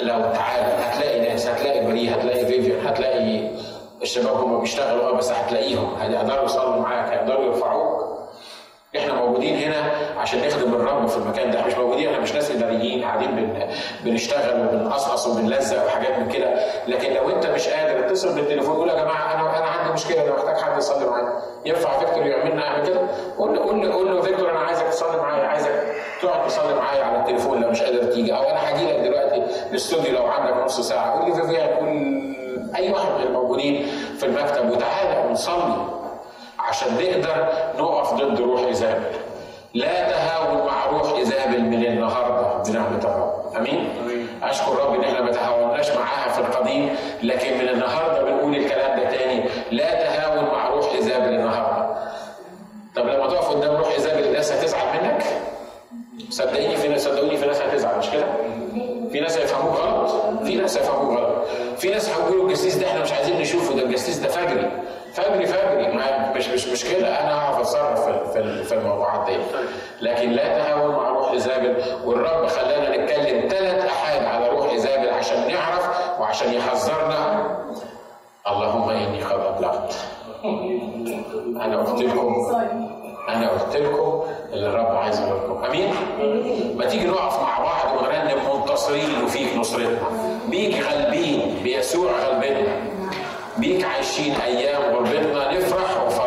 لو تعالى. هتلاقي ناس، هتلاقي مريه، هتلاقي فيفيان، هتلاقي الشباب هم بيشتغلوا اه بس هتلاقيهم هيقدروا يصلوا معاك، هيقدروا يرفعوك. احنا موجودين هنا عشان نخدم الرب في المكان ده، مش موجودين احنا مش ناس اداريين قاعدين بنشتغل وبنقصقص وبنلزق وحاجات من كده. لكن لو انت مش قادر اتصل بالتليفون قول يا جماعه انا انا عندي مشكله، انا محتاج حد يصلي معايا. ينفع فيكتور يعمل لنا اعمل كده؟ قول له قول له قول له فيكتور انا عايزك تصلي معايا، عايزك تقعد تصلي معايا على التليفون لو مش قادر تيجي، او انا هاجي لك دلوقتي الاستوديو لو عندك نص ساعه. قول لي فيفيان، قول اي واحد من الموجودين في المكتب، وتعالى ونصلي عشان نقدر نقف ضد روح ايزابل. لا تهاون مع روح ايزابل من النهارده بنعمه الرب. امين. اشكر رب ان احنا ما تهاوناش معاها في القديم، لكن من النهارده بنقول الكلام ده تاني، لا تهاون مع روح ايزابل النهارده. طب لما تقف قدام روح ايزابل الناس هتزعل منك؟ صدقيني في ناس، صدقوني في ناس هتزعل، مش كده؟ في ناس هيفهموك غلط، في ناس هيفهموك غلط، في ناس هيقولوا الجسيس ده احنا مش عايزين نشوفه، ده الجسيس ده فجري فجري فجري، مش مش مشكله، انا هعرف اتصرف في في الموضوعات دي، لكن لا تهاون مع روح ايزابل. والرب خلانا نتكلم ثلاث احاد على روح ايزابل عشان نعرف وعشان يحذرنا. اللهم اني قد ابلغت. انا قلت لكم انا قلت لكم اللي الرب عايز يقولكم. امين. ما تيجي نقف مع بعض ونرنم منتصرين وفيك نصرتنا، بيك غالبين، بيسوع غلبنا، بيك عايشين ايام غربتنا نفرح وفرح.